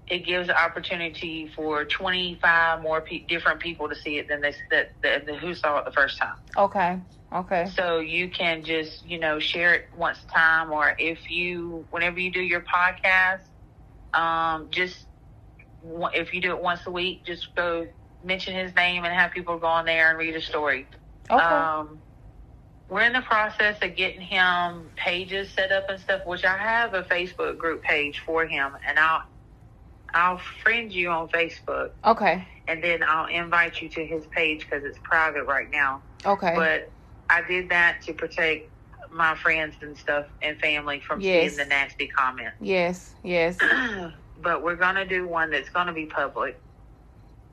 it gives an opportunity for 25 more different people to see it than who saw it the first time. Okay. So you can just, you know, share it once a time, or whenever you do your podcast, just if you do it once a week, just go mention his name and have people go on there and read a story. Okay. We're in the process of getting him pages set up and stuff, which I have a Facebook group page for him, and I'll friend you on Facebook. Okay. And then I'll invite you to his page, because it's private right now. Okay. But I did that to protect my friends and stuff and family from seeing the nasty comments. Yes. But we're going to do one that's going to be public.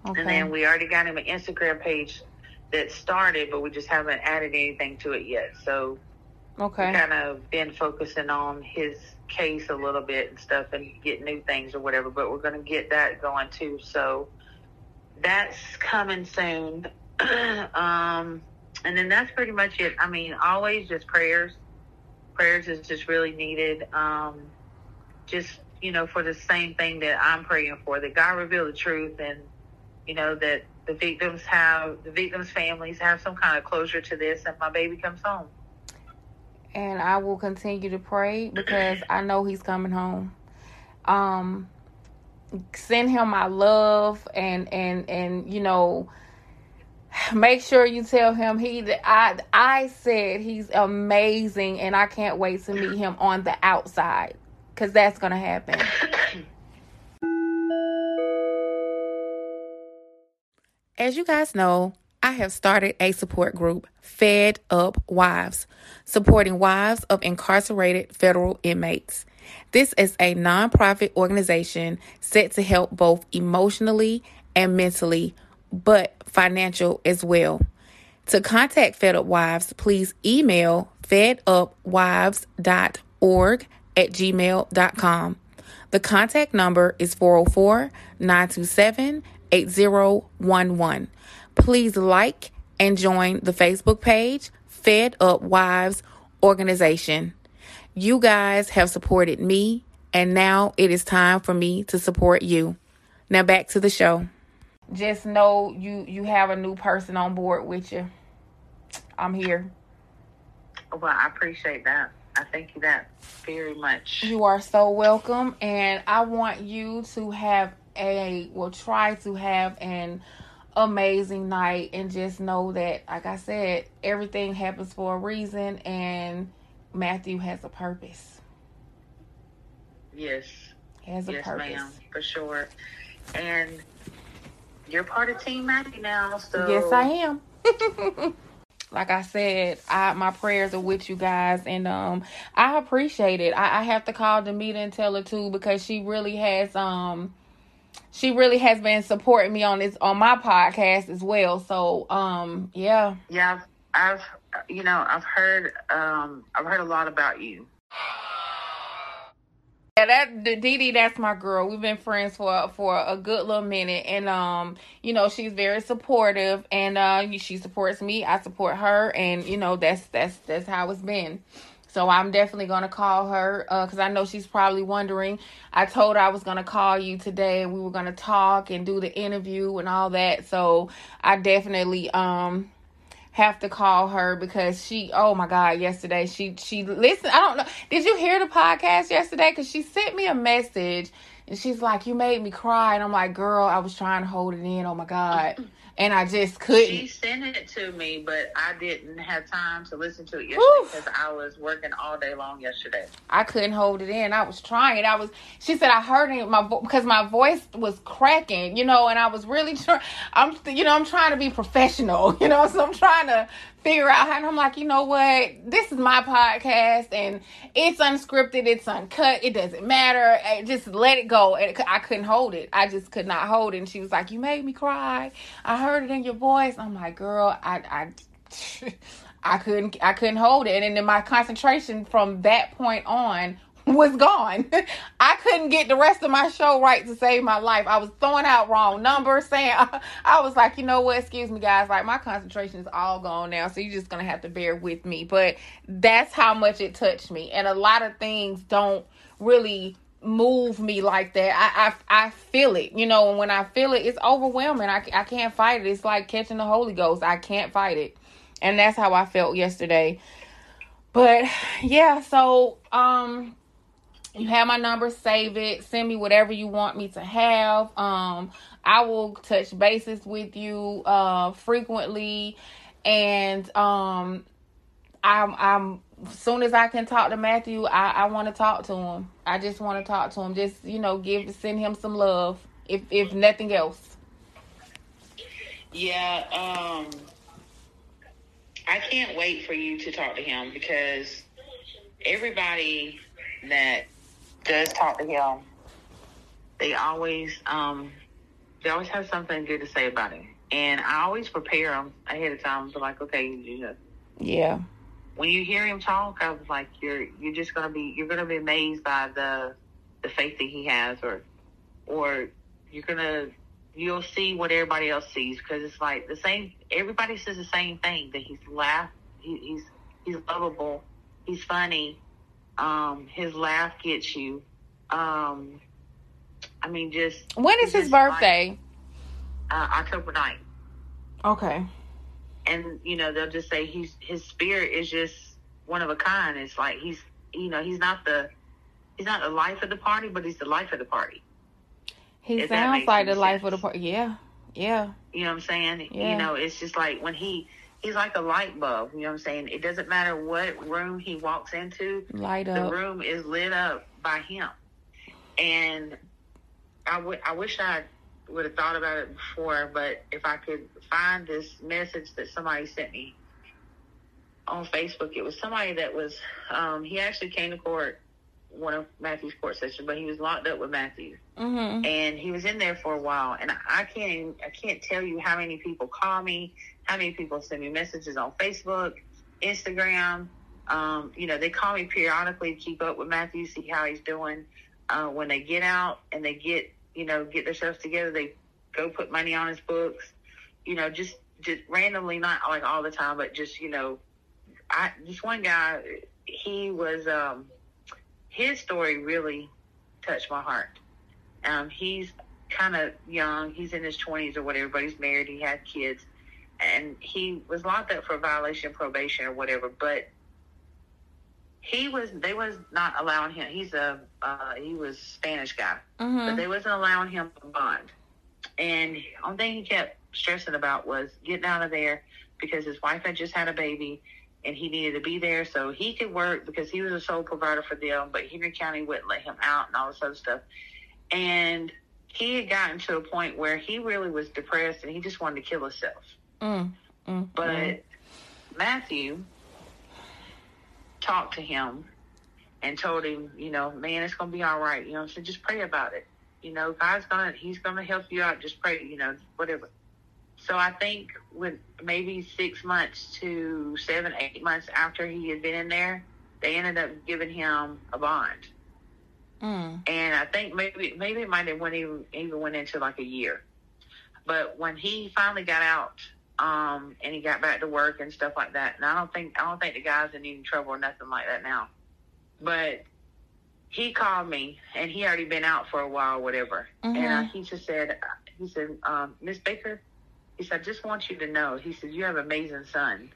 Okay. And then we already got him an Instagram page that started, but we just haven't added anything to it yet. So we've kind of been focusing on his case a little bit and stuff, and get new things or whatever, but we're going to get that going too, so that's coming soon. And then that's pretty much it. I mean, always just prayers is just really needed, just, you know, for the same thing that I'm praying for, that God reveal the truth, and you know that the victims' families have some kind of closure to this, and my baby comes home. And I will continue to pray because I know he's coming home. Send him my love, and you know, make sure you tell him I said he's amazing, and I can't wait to meet him on the outside, because that's gonna happen. As you guys know, I have started a support group, Fed Up Wives, supporting wives of incarcerated federal inmates. This is a nonprofit organization set to help both emotionally and mentally, but financial as well. To contact Fed Up Wives, please email fedupwives.org@gmail.com. The contact number is 404-927-8011. Please like and join the Facebook page, Fed Up Wives Organization. You guys have supported me, and now it is time for me to support you. Now back to the show. Just know you have a new person on board with you. I'm here. Well, I appreciate that. I thank you that very much. You are so welcome, and I want you to have try to have an amazing night, and just know that, like I said, everything happens for a reason, and Matthew has a purpose. Yes. He has a purpose. Yes, ma'am, for sure. And you're part of Team Matthew now, so... Yes, I am. Like I said, my prayers are with you guys, and I appreciate it. I have to call Demita and tell her too, because she really has been supporting me on my podcast as well. So, yeah. Yeah, I've heard a lot about you. Yeah, Didi, that's my girl. We've been friends for a good little minute, and you know, she's very supportive, and she supports me, I support her, and you know, that's how it's been. So I'm definitely going to call her because I know she's probably wondering. I told her I was going to call you today, and we were going to talk and do the interview and all that. So I definitely have to call her, because she, oh my God, yesterday she listened. I don't know. Did you hear the podcast yesterday? Because she sent me a message and she's like, "You made me cry." And I'm like, girl, I was trying to hold it in. Oh my God. And I just couldn't. She sent it to me, but I didn't have time to listen to it yesterday because I was working all day long yesterday. I couldn't hold it in. I was trying. She said I heard it because my voice was cracking, you know, and I was really trying. I'm trying to be professional, you know, so I'm trying to figure out how. And I'm like, you know what? This is my podcast, and it's unscripted, it's uncut, it doesn't matter. Just let it go. And I couldn't hold it. I just could not hold it. And she was like, "You made me cry. I heard it in your voice." I'm like, girl, I couldn't hold it. And then my concentration from that point on was gone. I couldn't get the rest of my show right to save my life. I was throwing out wrong numbers, saying, I was like, you know what, excuse me guys, like my concentration is all gone now, so you're just gonna have to bear with me. But that's how much it touched me. And a lot of things don't really move me like that. I feel it, you know, and when I feel it, it's overwhelming. I can't fight it. It's like catching the Holy Ghost. I can't fight it. And that's how I felt yesterday. But yeah, so you have my number, save it, send me whatever you want me to have. I will touch bases with you frequently, and I'm as soon as I can talk to Matthew, I want to talk to him. I just want to talk to him. Just, you know, send him some love, if nothing else. Yeah, I can't wait for you to talk to him, because everybody that does talk to him, they always have something good to say about him, and I always prepare them ahead of time. So like, okay, you know, yeah. When you hear him talk, I was like, you're just gonna be amazed by the faith that he has, or you'll see what everybody else sees, because it's like the same. Everybody says the same thing, that he's laugh, he's lovable, he's funny. His laugh gets you. I mean, just when is his birthday? October 9th. Okay. And, you know, they'll just say his spirit is just one of a kind. It's like he's, you know, he's not the life of the party, but he's the life of the party. He if sounds like the sense. Life of the party. Yeah. Yeah. You know what I'm saying? Yeah. You know, it's just like when he's like a light bulb. You know what I'm saying? It doesn't matter what room he walks into. Light up. The room is lit up by him. And I wish I would have thought about it before, but if I could find this message that somebody sent me on Facebook, it was somebody that was, he actually came to court, one of Matthew's court sessions, but he was locked up with Matthew. Mm-hmm. And he was in there for a while. And I can't tell you how many people call me, how many people send me messages on Facebook, Instagram. You know, they call me periodically to keep up with Matthew, see how he's doing. When they get out and they get themselves together, they go put money on his books, you know, just randomly, not like all the time, but just, you know, this one guy, he was, his story really touched my heart. He's kind of young. He's in his 20s or whatever, but he's married. He had kids. And he was locked up for a violation of probation or whatever, but they was not allowing him. He's he was Spanish guy, mm-hmm. but they wasn't allowing him a bond. And the only thing he kept stressing about was getting out of there because his wife had just had a baby and he needed to be there so he could work because he was a sole provider for them, but Henry County wouldn't let him out and all this other stuff. And he had gotten to a point where he really was depressed and he just wanted to kill himself. Mm-hmm. But Matthew talked to him and told him, you know, man, it's going to be all right. You know, so just pray about it. You know, God's going to, he's going to help you out. Just pray, you know, whatever. So I think with maybe 6 months to 7, 8 months after he had been in there, they ended up giving him a bond. Mm. And I think maybe it might have even went into like a year. But when he finally got out, and he got back to work and stuff like that. And I don't think the guy's in any trouble or nothing like that now. But he called me, and he already been out for a while, whatever. Mm-hmm. And he said, Miss Baker, he said, I just want you to know. He said, you have an amazing son.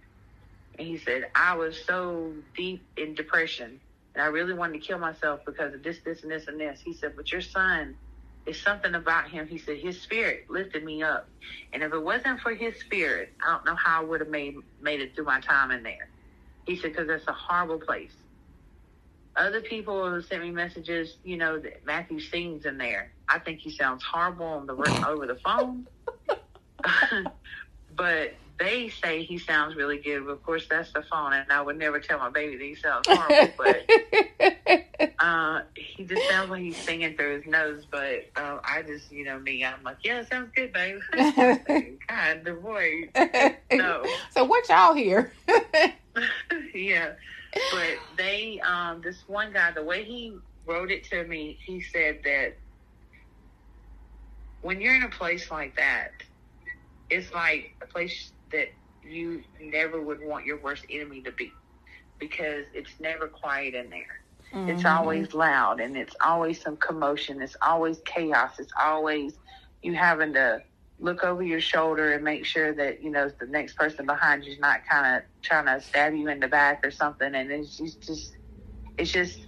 And he said, I was so deep in depression, and I really wanted to kill myself because of this, this, and this, and this. He said, but your son, there's something about him. He said, his spirit lifted me up. And if it wasn't for his spirit, I don't know how I would have made it through my time in there. He said, because that's a horrible place. Other people sent me messages, you know, that Matthew sings in there. I think he sounds horrible on the over the phone. But they say he sounds really good. But of course, that's the phone. And I would never tell my baby that he sounds horrible. But he just sounds like he's singing through his nose. But I just, you know, me, I'm like, yeah, it sounds good, baby. God, the voice. No. So what y'all hear? Yeah. But they, this one guy, the way he wrote it to me, he said that when you're in a place like that, it's like a place that you never would want your worst enemy to be because it's never quiet in there. Mm-hmm. It's always loud and it's always some commotion. It's always chaos. It's always you having to look over your shoulder and make sure that, you know, the next person behind you is not kind of trying to stab you in the back or something. And it's just,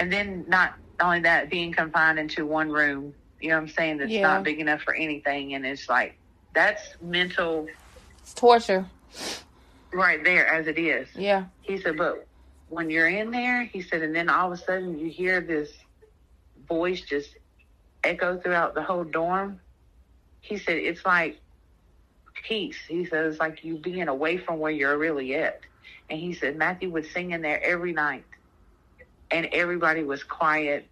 and then not only that, being confined into one room, you know what I'm saying? That's not big enough for anything. And it's like, that's mental. It's torture. Right there as it is. Yeah. He said, but when you're in there, he said, and then all of a sudden you hear this voice just echo throughout the whole dorm. He said, it's like peace. He said, it's like you being away from where you're really at. And he said, Matthew would sing in there every night. And everybody was quiet.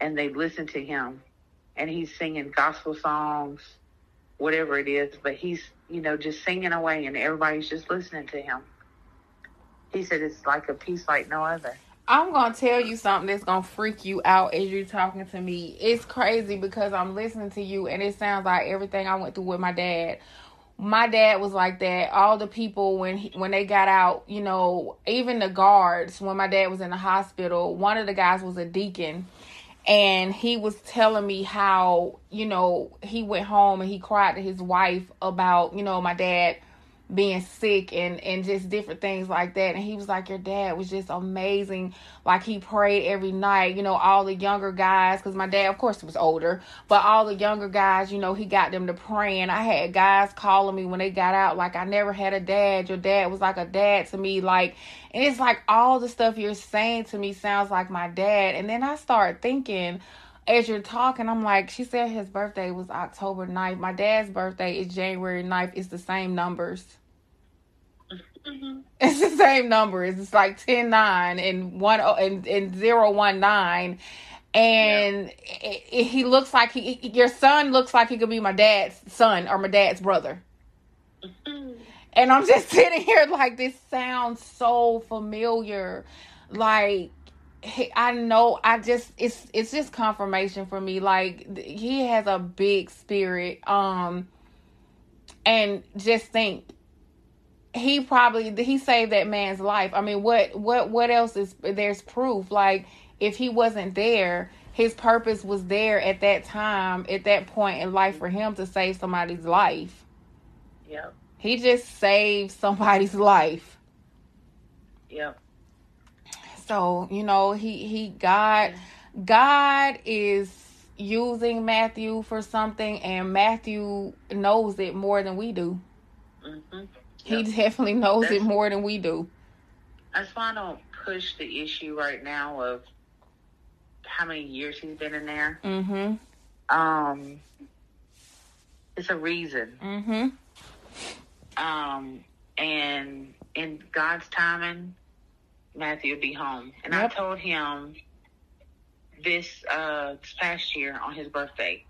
And they listened to him. And he's singing gospel songs, whatever it is. But he's, you know, just singing away. And everybody's just listening to him. He said, it's like a peace like no other. I'm going to tell you something that's going to freak you out as you're talking to me. It's crazy because I'm listening to you and it sounds like everything I went through with my dad. My dad was like that. All the people, when they got out, you know, even the guards, when my dad was in the hospital, one of the guys was a deacon. And he was telling me how, you know, he went home and he cried to his wife about, you know, my dad being sick and just different things like that. And he was like, your dad was just amazing. Like, he prayed every night, you know, all the younger guys, because my dad, of course, was older, but all the younger guys, you know, he got them to praying. I had guys calling me when they got out, like, I never had a dad. Your dad was like a dad to me. Like, and it's like all the stuff you're saying to me sounds like my dad. And then I started thinking, as you're talking, I'm like, she said his birthday was October 9th. My dad's birthday is January 9th. It's the same numbers. Mm-hmm. It's the same numbers. It's like 10-9 and 019, and yeah. He looks like your son looks like he could be my dad's son or my dad's brother. Mm-hmm. And I'm just sitting here like, this sounds so familiar. Like, I know. It's just confirmation for me. Like, he has a big spirit. And just think. He saved that man's life. I mean, what else is there's proof? Like, if he wasn't there, his purpose was there at that time, at that point in life, for him to save somebody's life. Yeah. He just saved somebody's life. Yeah. So, you know, God is using Matthew for something, and Matthew knows it more than we do. Mm-hmm. He definitely knows it more than we do. That's why I don't push the issue right now of how many years he's been in there. Mm-hmm. It's a reason. Mm-hmm. And in God's timing, Matthew will be home. And I told him this past year on his birthday,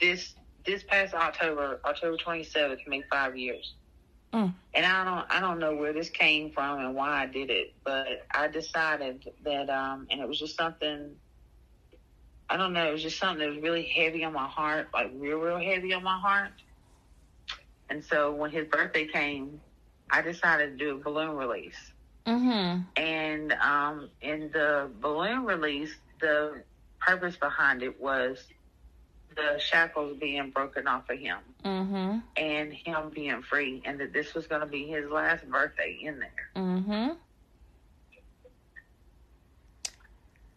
this past October 27th, made 5 years. And I don't know where this came from and why I did it, but I decided that, and it was just something, I don't know, it was just something that was really heavy on my heart, like real heavy on my heart. And so when his birthday came, I decided to do a balloon release. Mm-hmm. And in the balloon release, the purpose behind it was the shackles being broken off of him. Mm-hmm. And him being free, and that this was going to be his last birthday in there. Mm-hmm.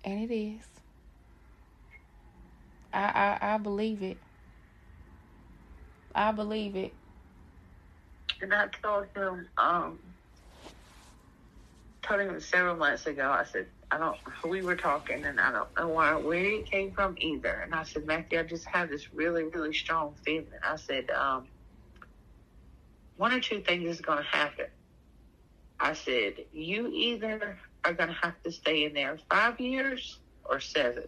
And it is. I believe it. I believe it. And I told him several months ago, I said, we were talking, and I don't know where it came from either. And I said, Matthew, I just have this really, really strong feeling. I said, one or two things is going to happen. I said, you either are going to have to stay in there 5 years or 7.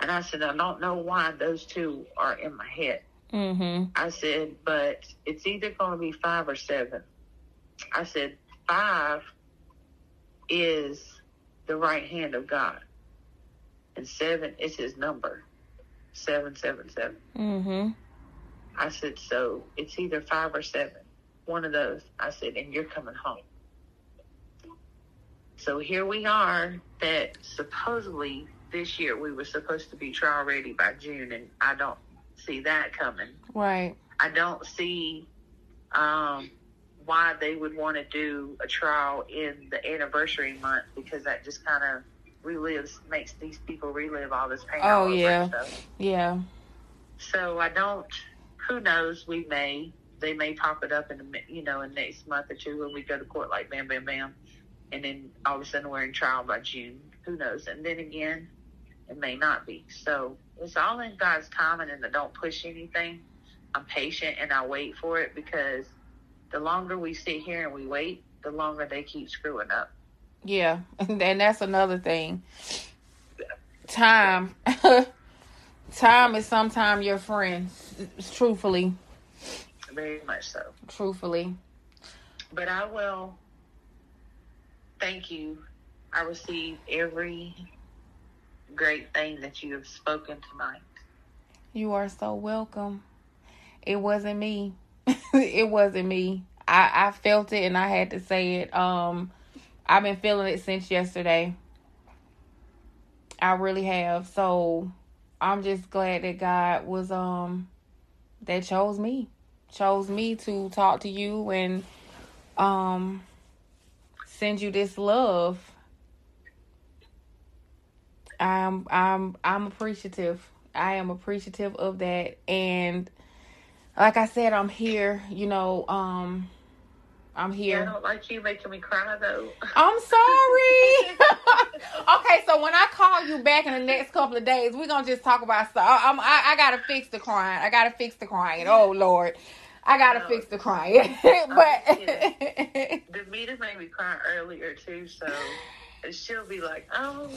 And I said, I don't know why those two are in my head. Mm-hmm. I said, but it's either going to be 5 or 7. I said, 5 is the right hand of God, and 7 is his number, 777. Mm-hmm. I said, so it's either 5 or 7, one of those. I said, and you're coming home. So here we are. That supposedly this year we were supposed to be trial ready by June, and I don't see that coming. Right. I don't see why they would want to do a trial in the anniversary month, because that just kind of makes these people relive all this pain. Oh, yeah. Stuff. Yeah. So who knows, they may pop it up in the next month or two when we go to court, like bam, bam, bam. And then all of a sudden we're in trial by June. Who knows? And then again, it may not be. So it's all in God's timing, and don't push anything. I'm patient and I wait for it, because the longer we sit here and we wait, the longer they keep screwing up. Yeah, and that's another thing. Time. Time is sometimes your friend, truthfully. Very much so. Truthfully. But I will thank you. I receive every great thing that you have spoken tonight. You are so welcome. It wasn't me. It wasn't me. I felt it, and I had to say it. I've been feeling it since yesterday. I really have. So I'm just glad that God was that chose me to talk to you and send you this love. I'm appreciative. I am appreciative of that. And like I said, I'm here, you know, I'm here. I don't like you making me cry, though. I'm sorry. Okay, so when I call you back in the next couple of days, we're going to just talk about stuff. I got to fix the crying. Oh, Lord. I got to fix the crying. Demita made me cry earlier, too, so she'll be like, oh,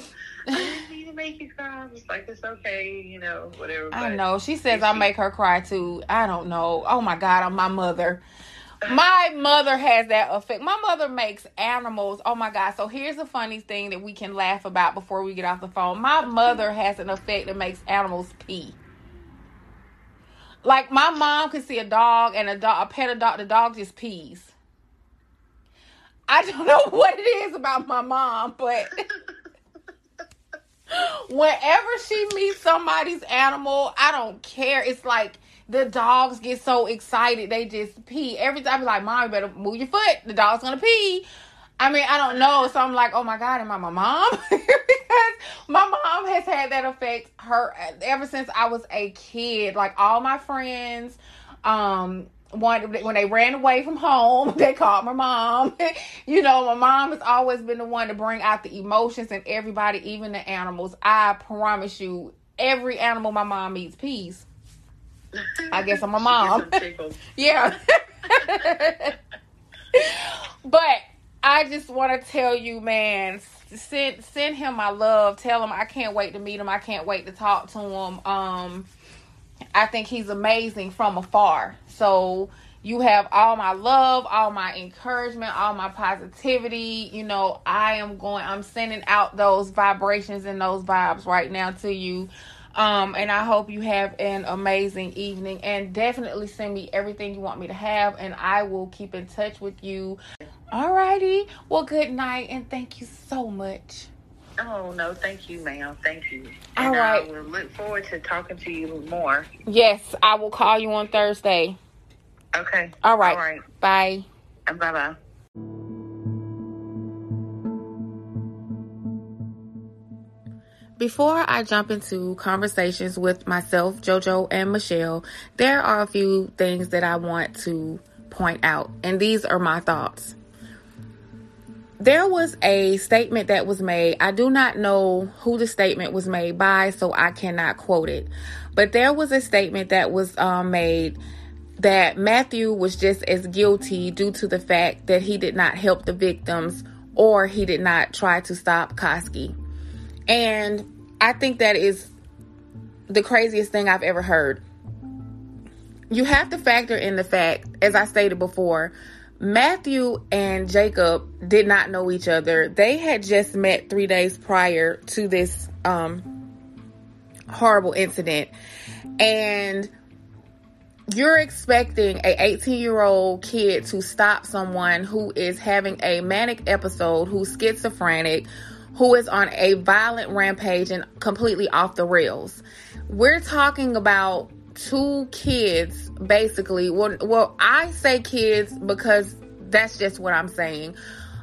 I didn't mean to make you cry. I'm just like, it's okay, you know, whatever. But I know. She says I make her cry, too. I don't know. Oh, my God, I'm my mother. My mother has that effect. My mother makes animals. Oh, my God. So here's the funny thing that we can laugh about before we get off the phone. My mother has an effect that makes animals pee. Like, my mom could see a dog and a pet a dog. The dog just pees. I don't know what it is about my mom, but whenever she meets somebody's animal, I don't care. It's like the dogs get so excited. They just pee. Every time I be like, Mom, you better move your foot. The dog's going to pee. I mean, I don't know. So I'm like, oh, my God, am I my mom? Because my mom has had that effect ever since I was a kid. Like, all my friends, when they ran away from home, they called my mom. You know, my mom has always been the one to bring out the emotions in everybody, even the animals. I promise you, every animal my mom eats pees. I guess I'm a mom. Yeah. But I just want to tell you, man, send him my love. Tell him I can't wait to meet him. I can't wait to talk to him. I think he's amazing from afar. So you have all my love, all my encouragement, all my positivity. You know, I'm sending out those vibrations and those vibes right now to you. And I hope you have an amazing evening, and definitely send me everything you want me to have, and I will keep in touch with you. Alrighty. Well, good night, and thank you so much. Oh, no, thank you, ma'am. Thank you. And all right. I will look forward to talking to you more. Yes, I will call you on Thursday. Okay. All right. All right. Bye. Bye-bye. Before I jump into conversations with myself, JoJo, and Michelle, there are a few things that I want to point out, and these are my thoughts. There was a statement that was made. I do not know who the statement was made by, so I cannot quote it. But there was a statement that was made that Matthew was just as guilty due to the fact that he did not help the victims or he did not try to stop Kosky. And I think that is the craziest thing I've ever heard. You have to factor in the fact, as I stated before, Matthew and Jacob did not know each other. They had just met 3 days prior to this horrible incident. And you're expecting a 18-year-old kid to stop someone who is having a manic episode, who's schizophrenic, who is on a violent rampage and completely off the rails. We're talking about two kids, basically. Well, I say kids because that's just what I'm saying.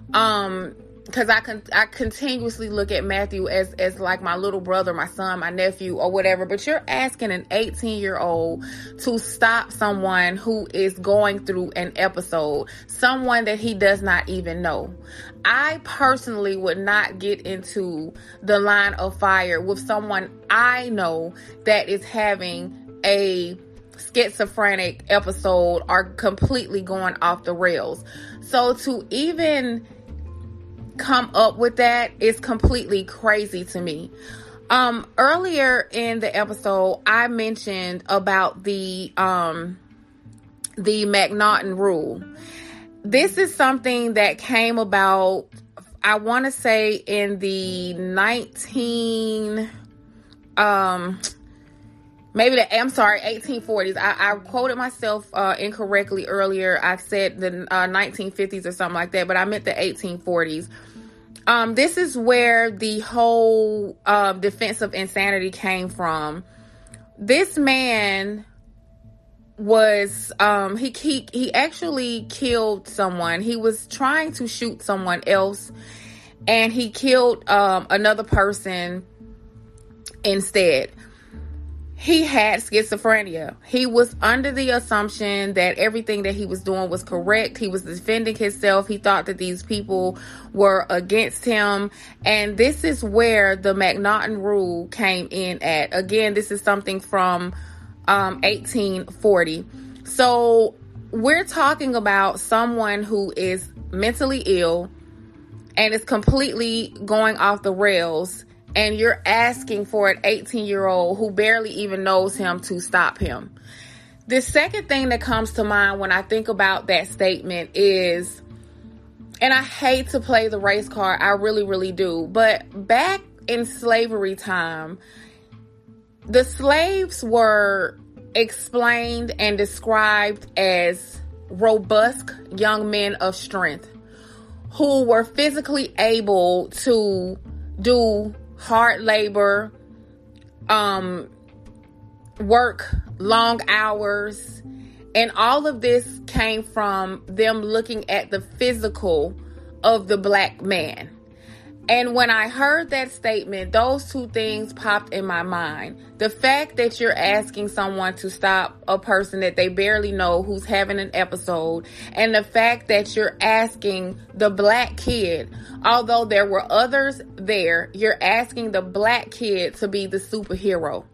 Because I continuously look at Matthew as like my little brother, my son, my nephew, or whatever. But you're asking an 18-year-old to stop someone who is going through an episode, someone that he does not even know. I personally would not get into the line of fire with someone I know that is having a schizophrenic episode or completely going off the rails. So to even come up with that is completely crazy to me. Earlier in the episode, I mentioned about the M'Naghten Rule. This is something that came about, I want to say, in the maybe 1840s. I quoted myself incorrectly earlier. I said the 1950s or something like that, but I meant the 1840s. This is where the whole defense of insanity came from. This man was he actually killed someone. He was trying to shoot someone else, and he killed another person instead. He had schizophrenia. He was under the assumption that everything that he was doing was correct. He was defending himself. He thought that these people were against him. And this is where the M'Naghten Rule came in at. Again, this is something from 1840. So we're talking about someone who is mentally ill and is completely going off the rails. And you're asking for an 18-year-old who barely even knows him to stop him. The second thing that comes to mind when I think about that statement is, and I hate to play the race card, I really, really do, but back in slavery time, the slaves were explained and described as robust young men of strength who were physically able to do hard labor, work long hours, and all of this came from them looking at the physical of the black man. And when I heard that statement, those two things popped in my mind. The fact that you're asking someone to stop a person that they barely know who's having an episode, and the fact that you're asking the black kid, although there were others there, you're asking the black kid to be the superhero.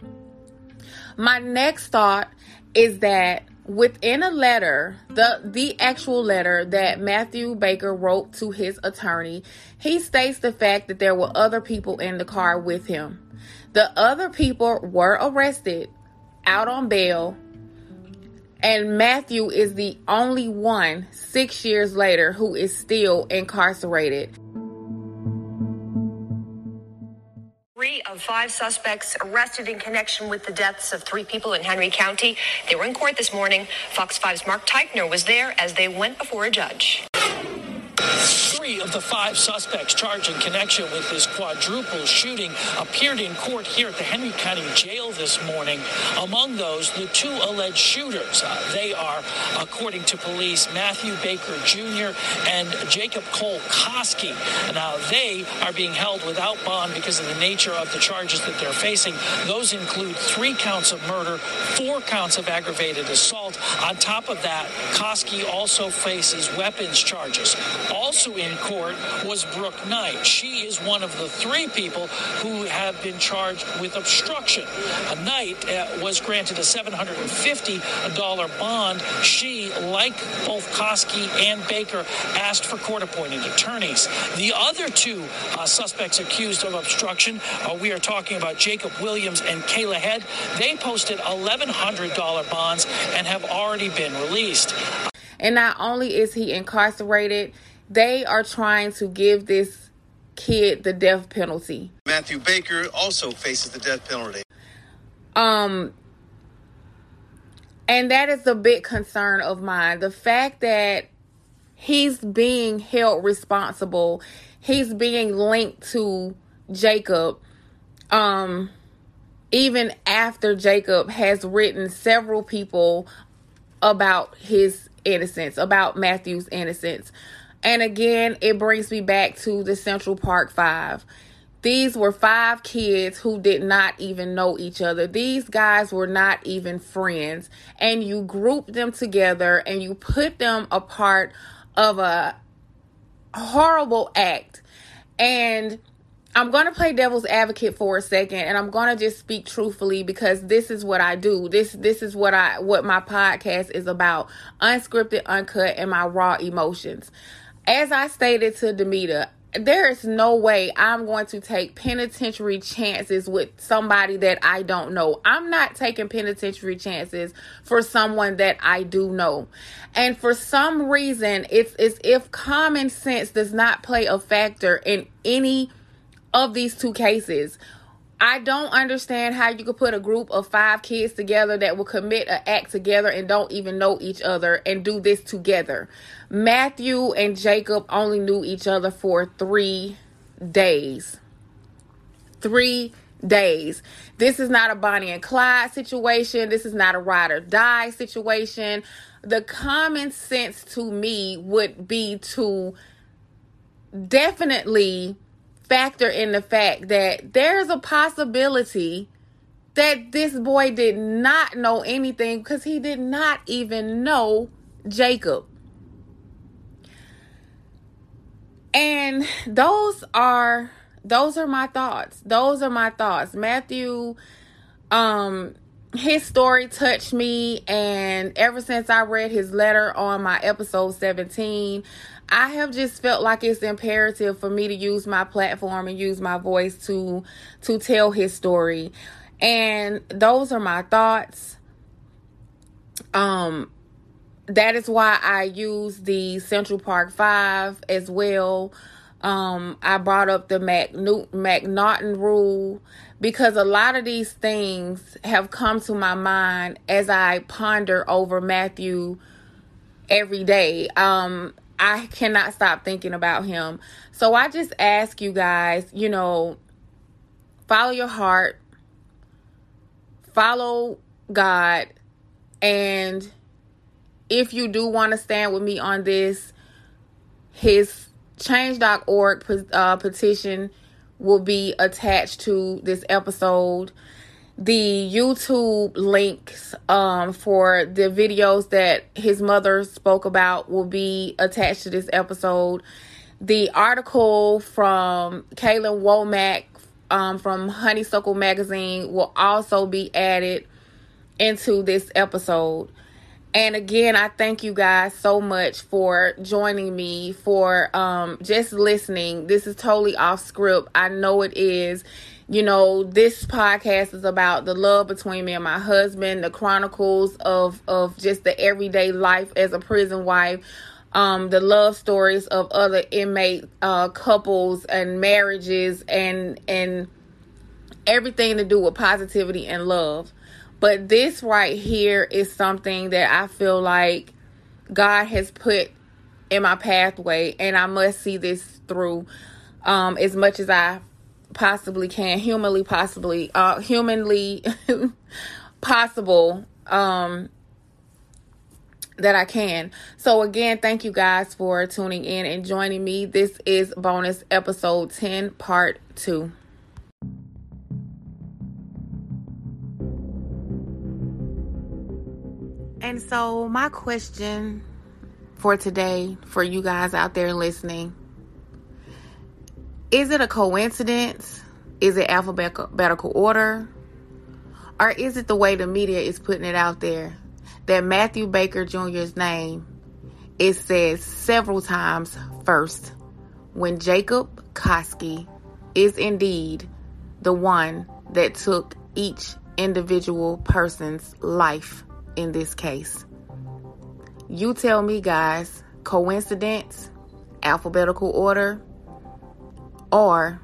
My next thought is that within a letter, the actual letter that Matthew Baker wrote to his attorney, he states the fact that there were other people in the car with him. The other people were arrested, out on bail, and Matthew is the only one 6 years later who is still incarcerated. 3 of 5 suspects arrested in connection with the deaths of 3 people in Henry County. They were in court this morning. Fox 5's Mark Teichner was there as they went before a judge. 3 of the 5 suspects charged in connection with this quadruple shooting appeared in court here at the Henry County Jail this morning. Among those, the 2 alleged shooters. They are, according to police, Matthew Baker Jr. and Jacob Kosky. Now, they are being held without bond because of the nature of the charges that they're facing. Those include 3 counts of murder, 4 counts of aggravated assault. On top of that, Kosky also faces weapons charges. Also in court was Brooke Knight. She is one of the 3 people who have been charged with obstruction. Knight was granted a $750 bond. She, like both Kosky and Baker, asked for court-appointed attorneys. The other 2 suspects accused of obstruction, we are talking about Jacob Williams and Kayla Head, they posted $1,100 bonds and have already been released. And not only is he incarcerated, they are trying to give this kid the death penalty. Matthew Baker also faces the death penalty. And that is a big concern of mine. The fact that he's being held responsible, he's being linked to Jacob, even after Jacob has written several people about his innocence, about Matthew's innocence. And again, it brings me back to the Central Park 5. These were 5 kids who did not even know each other. These guys were not even friends. And you group them together and you put them a part of a horrible act. And I'm going to play devil's advocate for a second, and I'm going to just speak truthfully because this is what I do. This is what my podcast is about. Unscripted, uncut, and my raw emotions. As I stated to Demita, there is no way I'm going to take penitentiary chances with somebody that I don't know. I'm not taking penitentiary chances for someone that I do know. And for some reason, it's as if common sense does not play a factor in any of these 2 cases. I don't understand how you could put a group of 5 kids together that will commit an act together and don't even know each other and do this together. Matthew and Jacob only knew each other for 3 3 days. 3 days. This is not a Bonnie and Clyde situation. This is not a ride or die situation. The common sense to me would be to definitely factor in the fact that there's a possibility that this boy did not know anything, because he did not even know Jacob. And those are my thoughts. Those are my thoughts. Matthew, his story touched me, and ever since I read his letter on my episode 17, I have just felt like it's imperative for me to use my platform and use my voice to tell his story. And those are my thoughts. That is why I use the Central Park Five as well. I brought up the M'Naghten Rule, because a lot of these things have come to my mind as I ponder over Matthew every day. I cannot stop thinking about him. So I just ask you guys, you know, follow your heart, follow God, and if you do want to stand with me on this, his Change.org petition will be attached to this episode. The YouTube links for the videos that his mother spoke about will be attached to this episode. The article from Kalyn Womack from Honeysuckle Magazine will also be added into this episode. And again, I thank you guys so much for joining me, for just listening. This is totally off script. I know it is. You know, this podcast is about the love between me and my husband, the chronicles of just the everyday life as a prison wife, the love stories of other inmate couples and marriages, and everything to do with positivity and love. But this right here is something that I feel like God has put in my pathway, and I must see this through as much as I possibly can, humanly possible that I can. So again, thank you guys for tuning in and joining me. This is bonus episode 10, part 2. And so my question for today, for you guys out there listening, is it a coincidence? Is it alphabetical order? Or is it the way the media is putting it out there that Matthew Baker Jr.'s name is said several times first when Jacob Kosky is indeed the one that took each individual person's life? In this case, you tell me, guys, coincidence, alphabetical order, or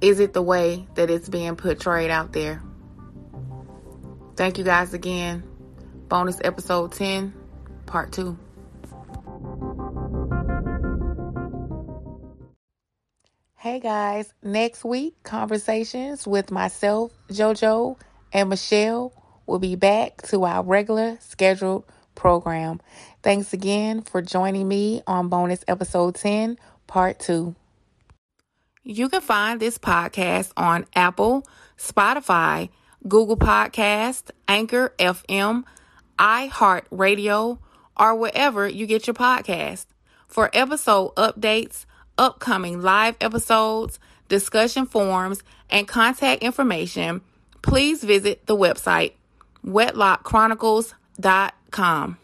is it the way that it's being portrayed out there? Thank you guys again. Bonus episode 10, part 2. Hey guys, next week, conversations with myself, JoJo, and Michelle. We'll be back to our regular scheduled program. Thanks again for joining me on bonus episode 10, part 2. You can find this podcast on Apple, Spotify, Google Podcasts, Anchor FM, iHeartRadio, or wherever you get your podcast. For episode updates, upcoming live episodes, discussion forums, and contact information, please visit the website. Wetlockchronicles.com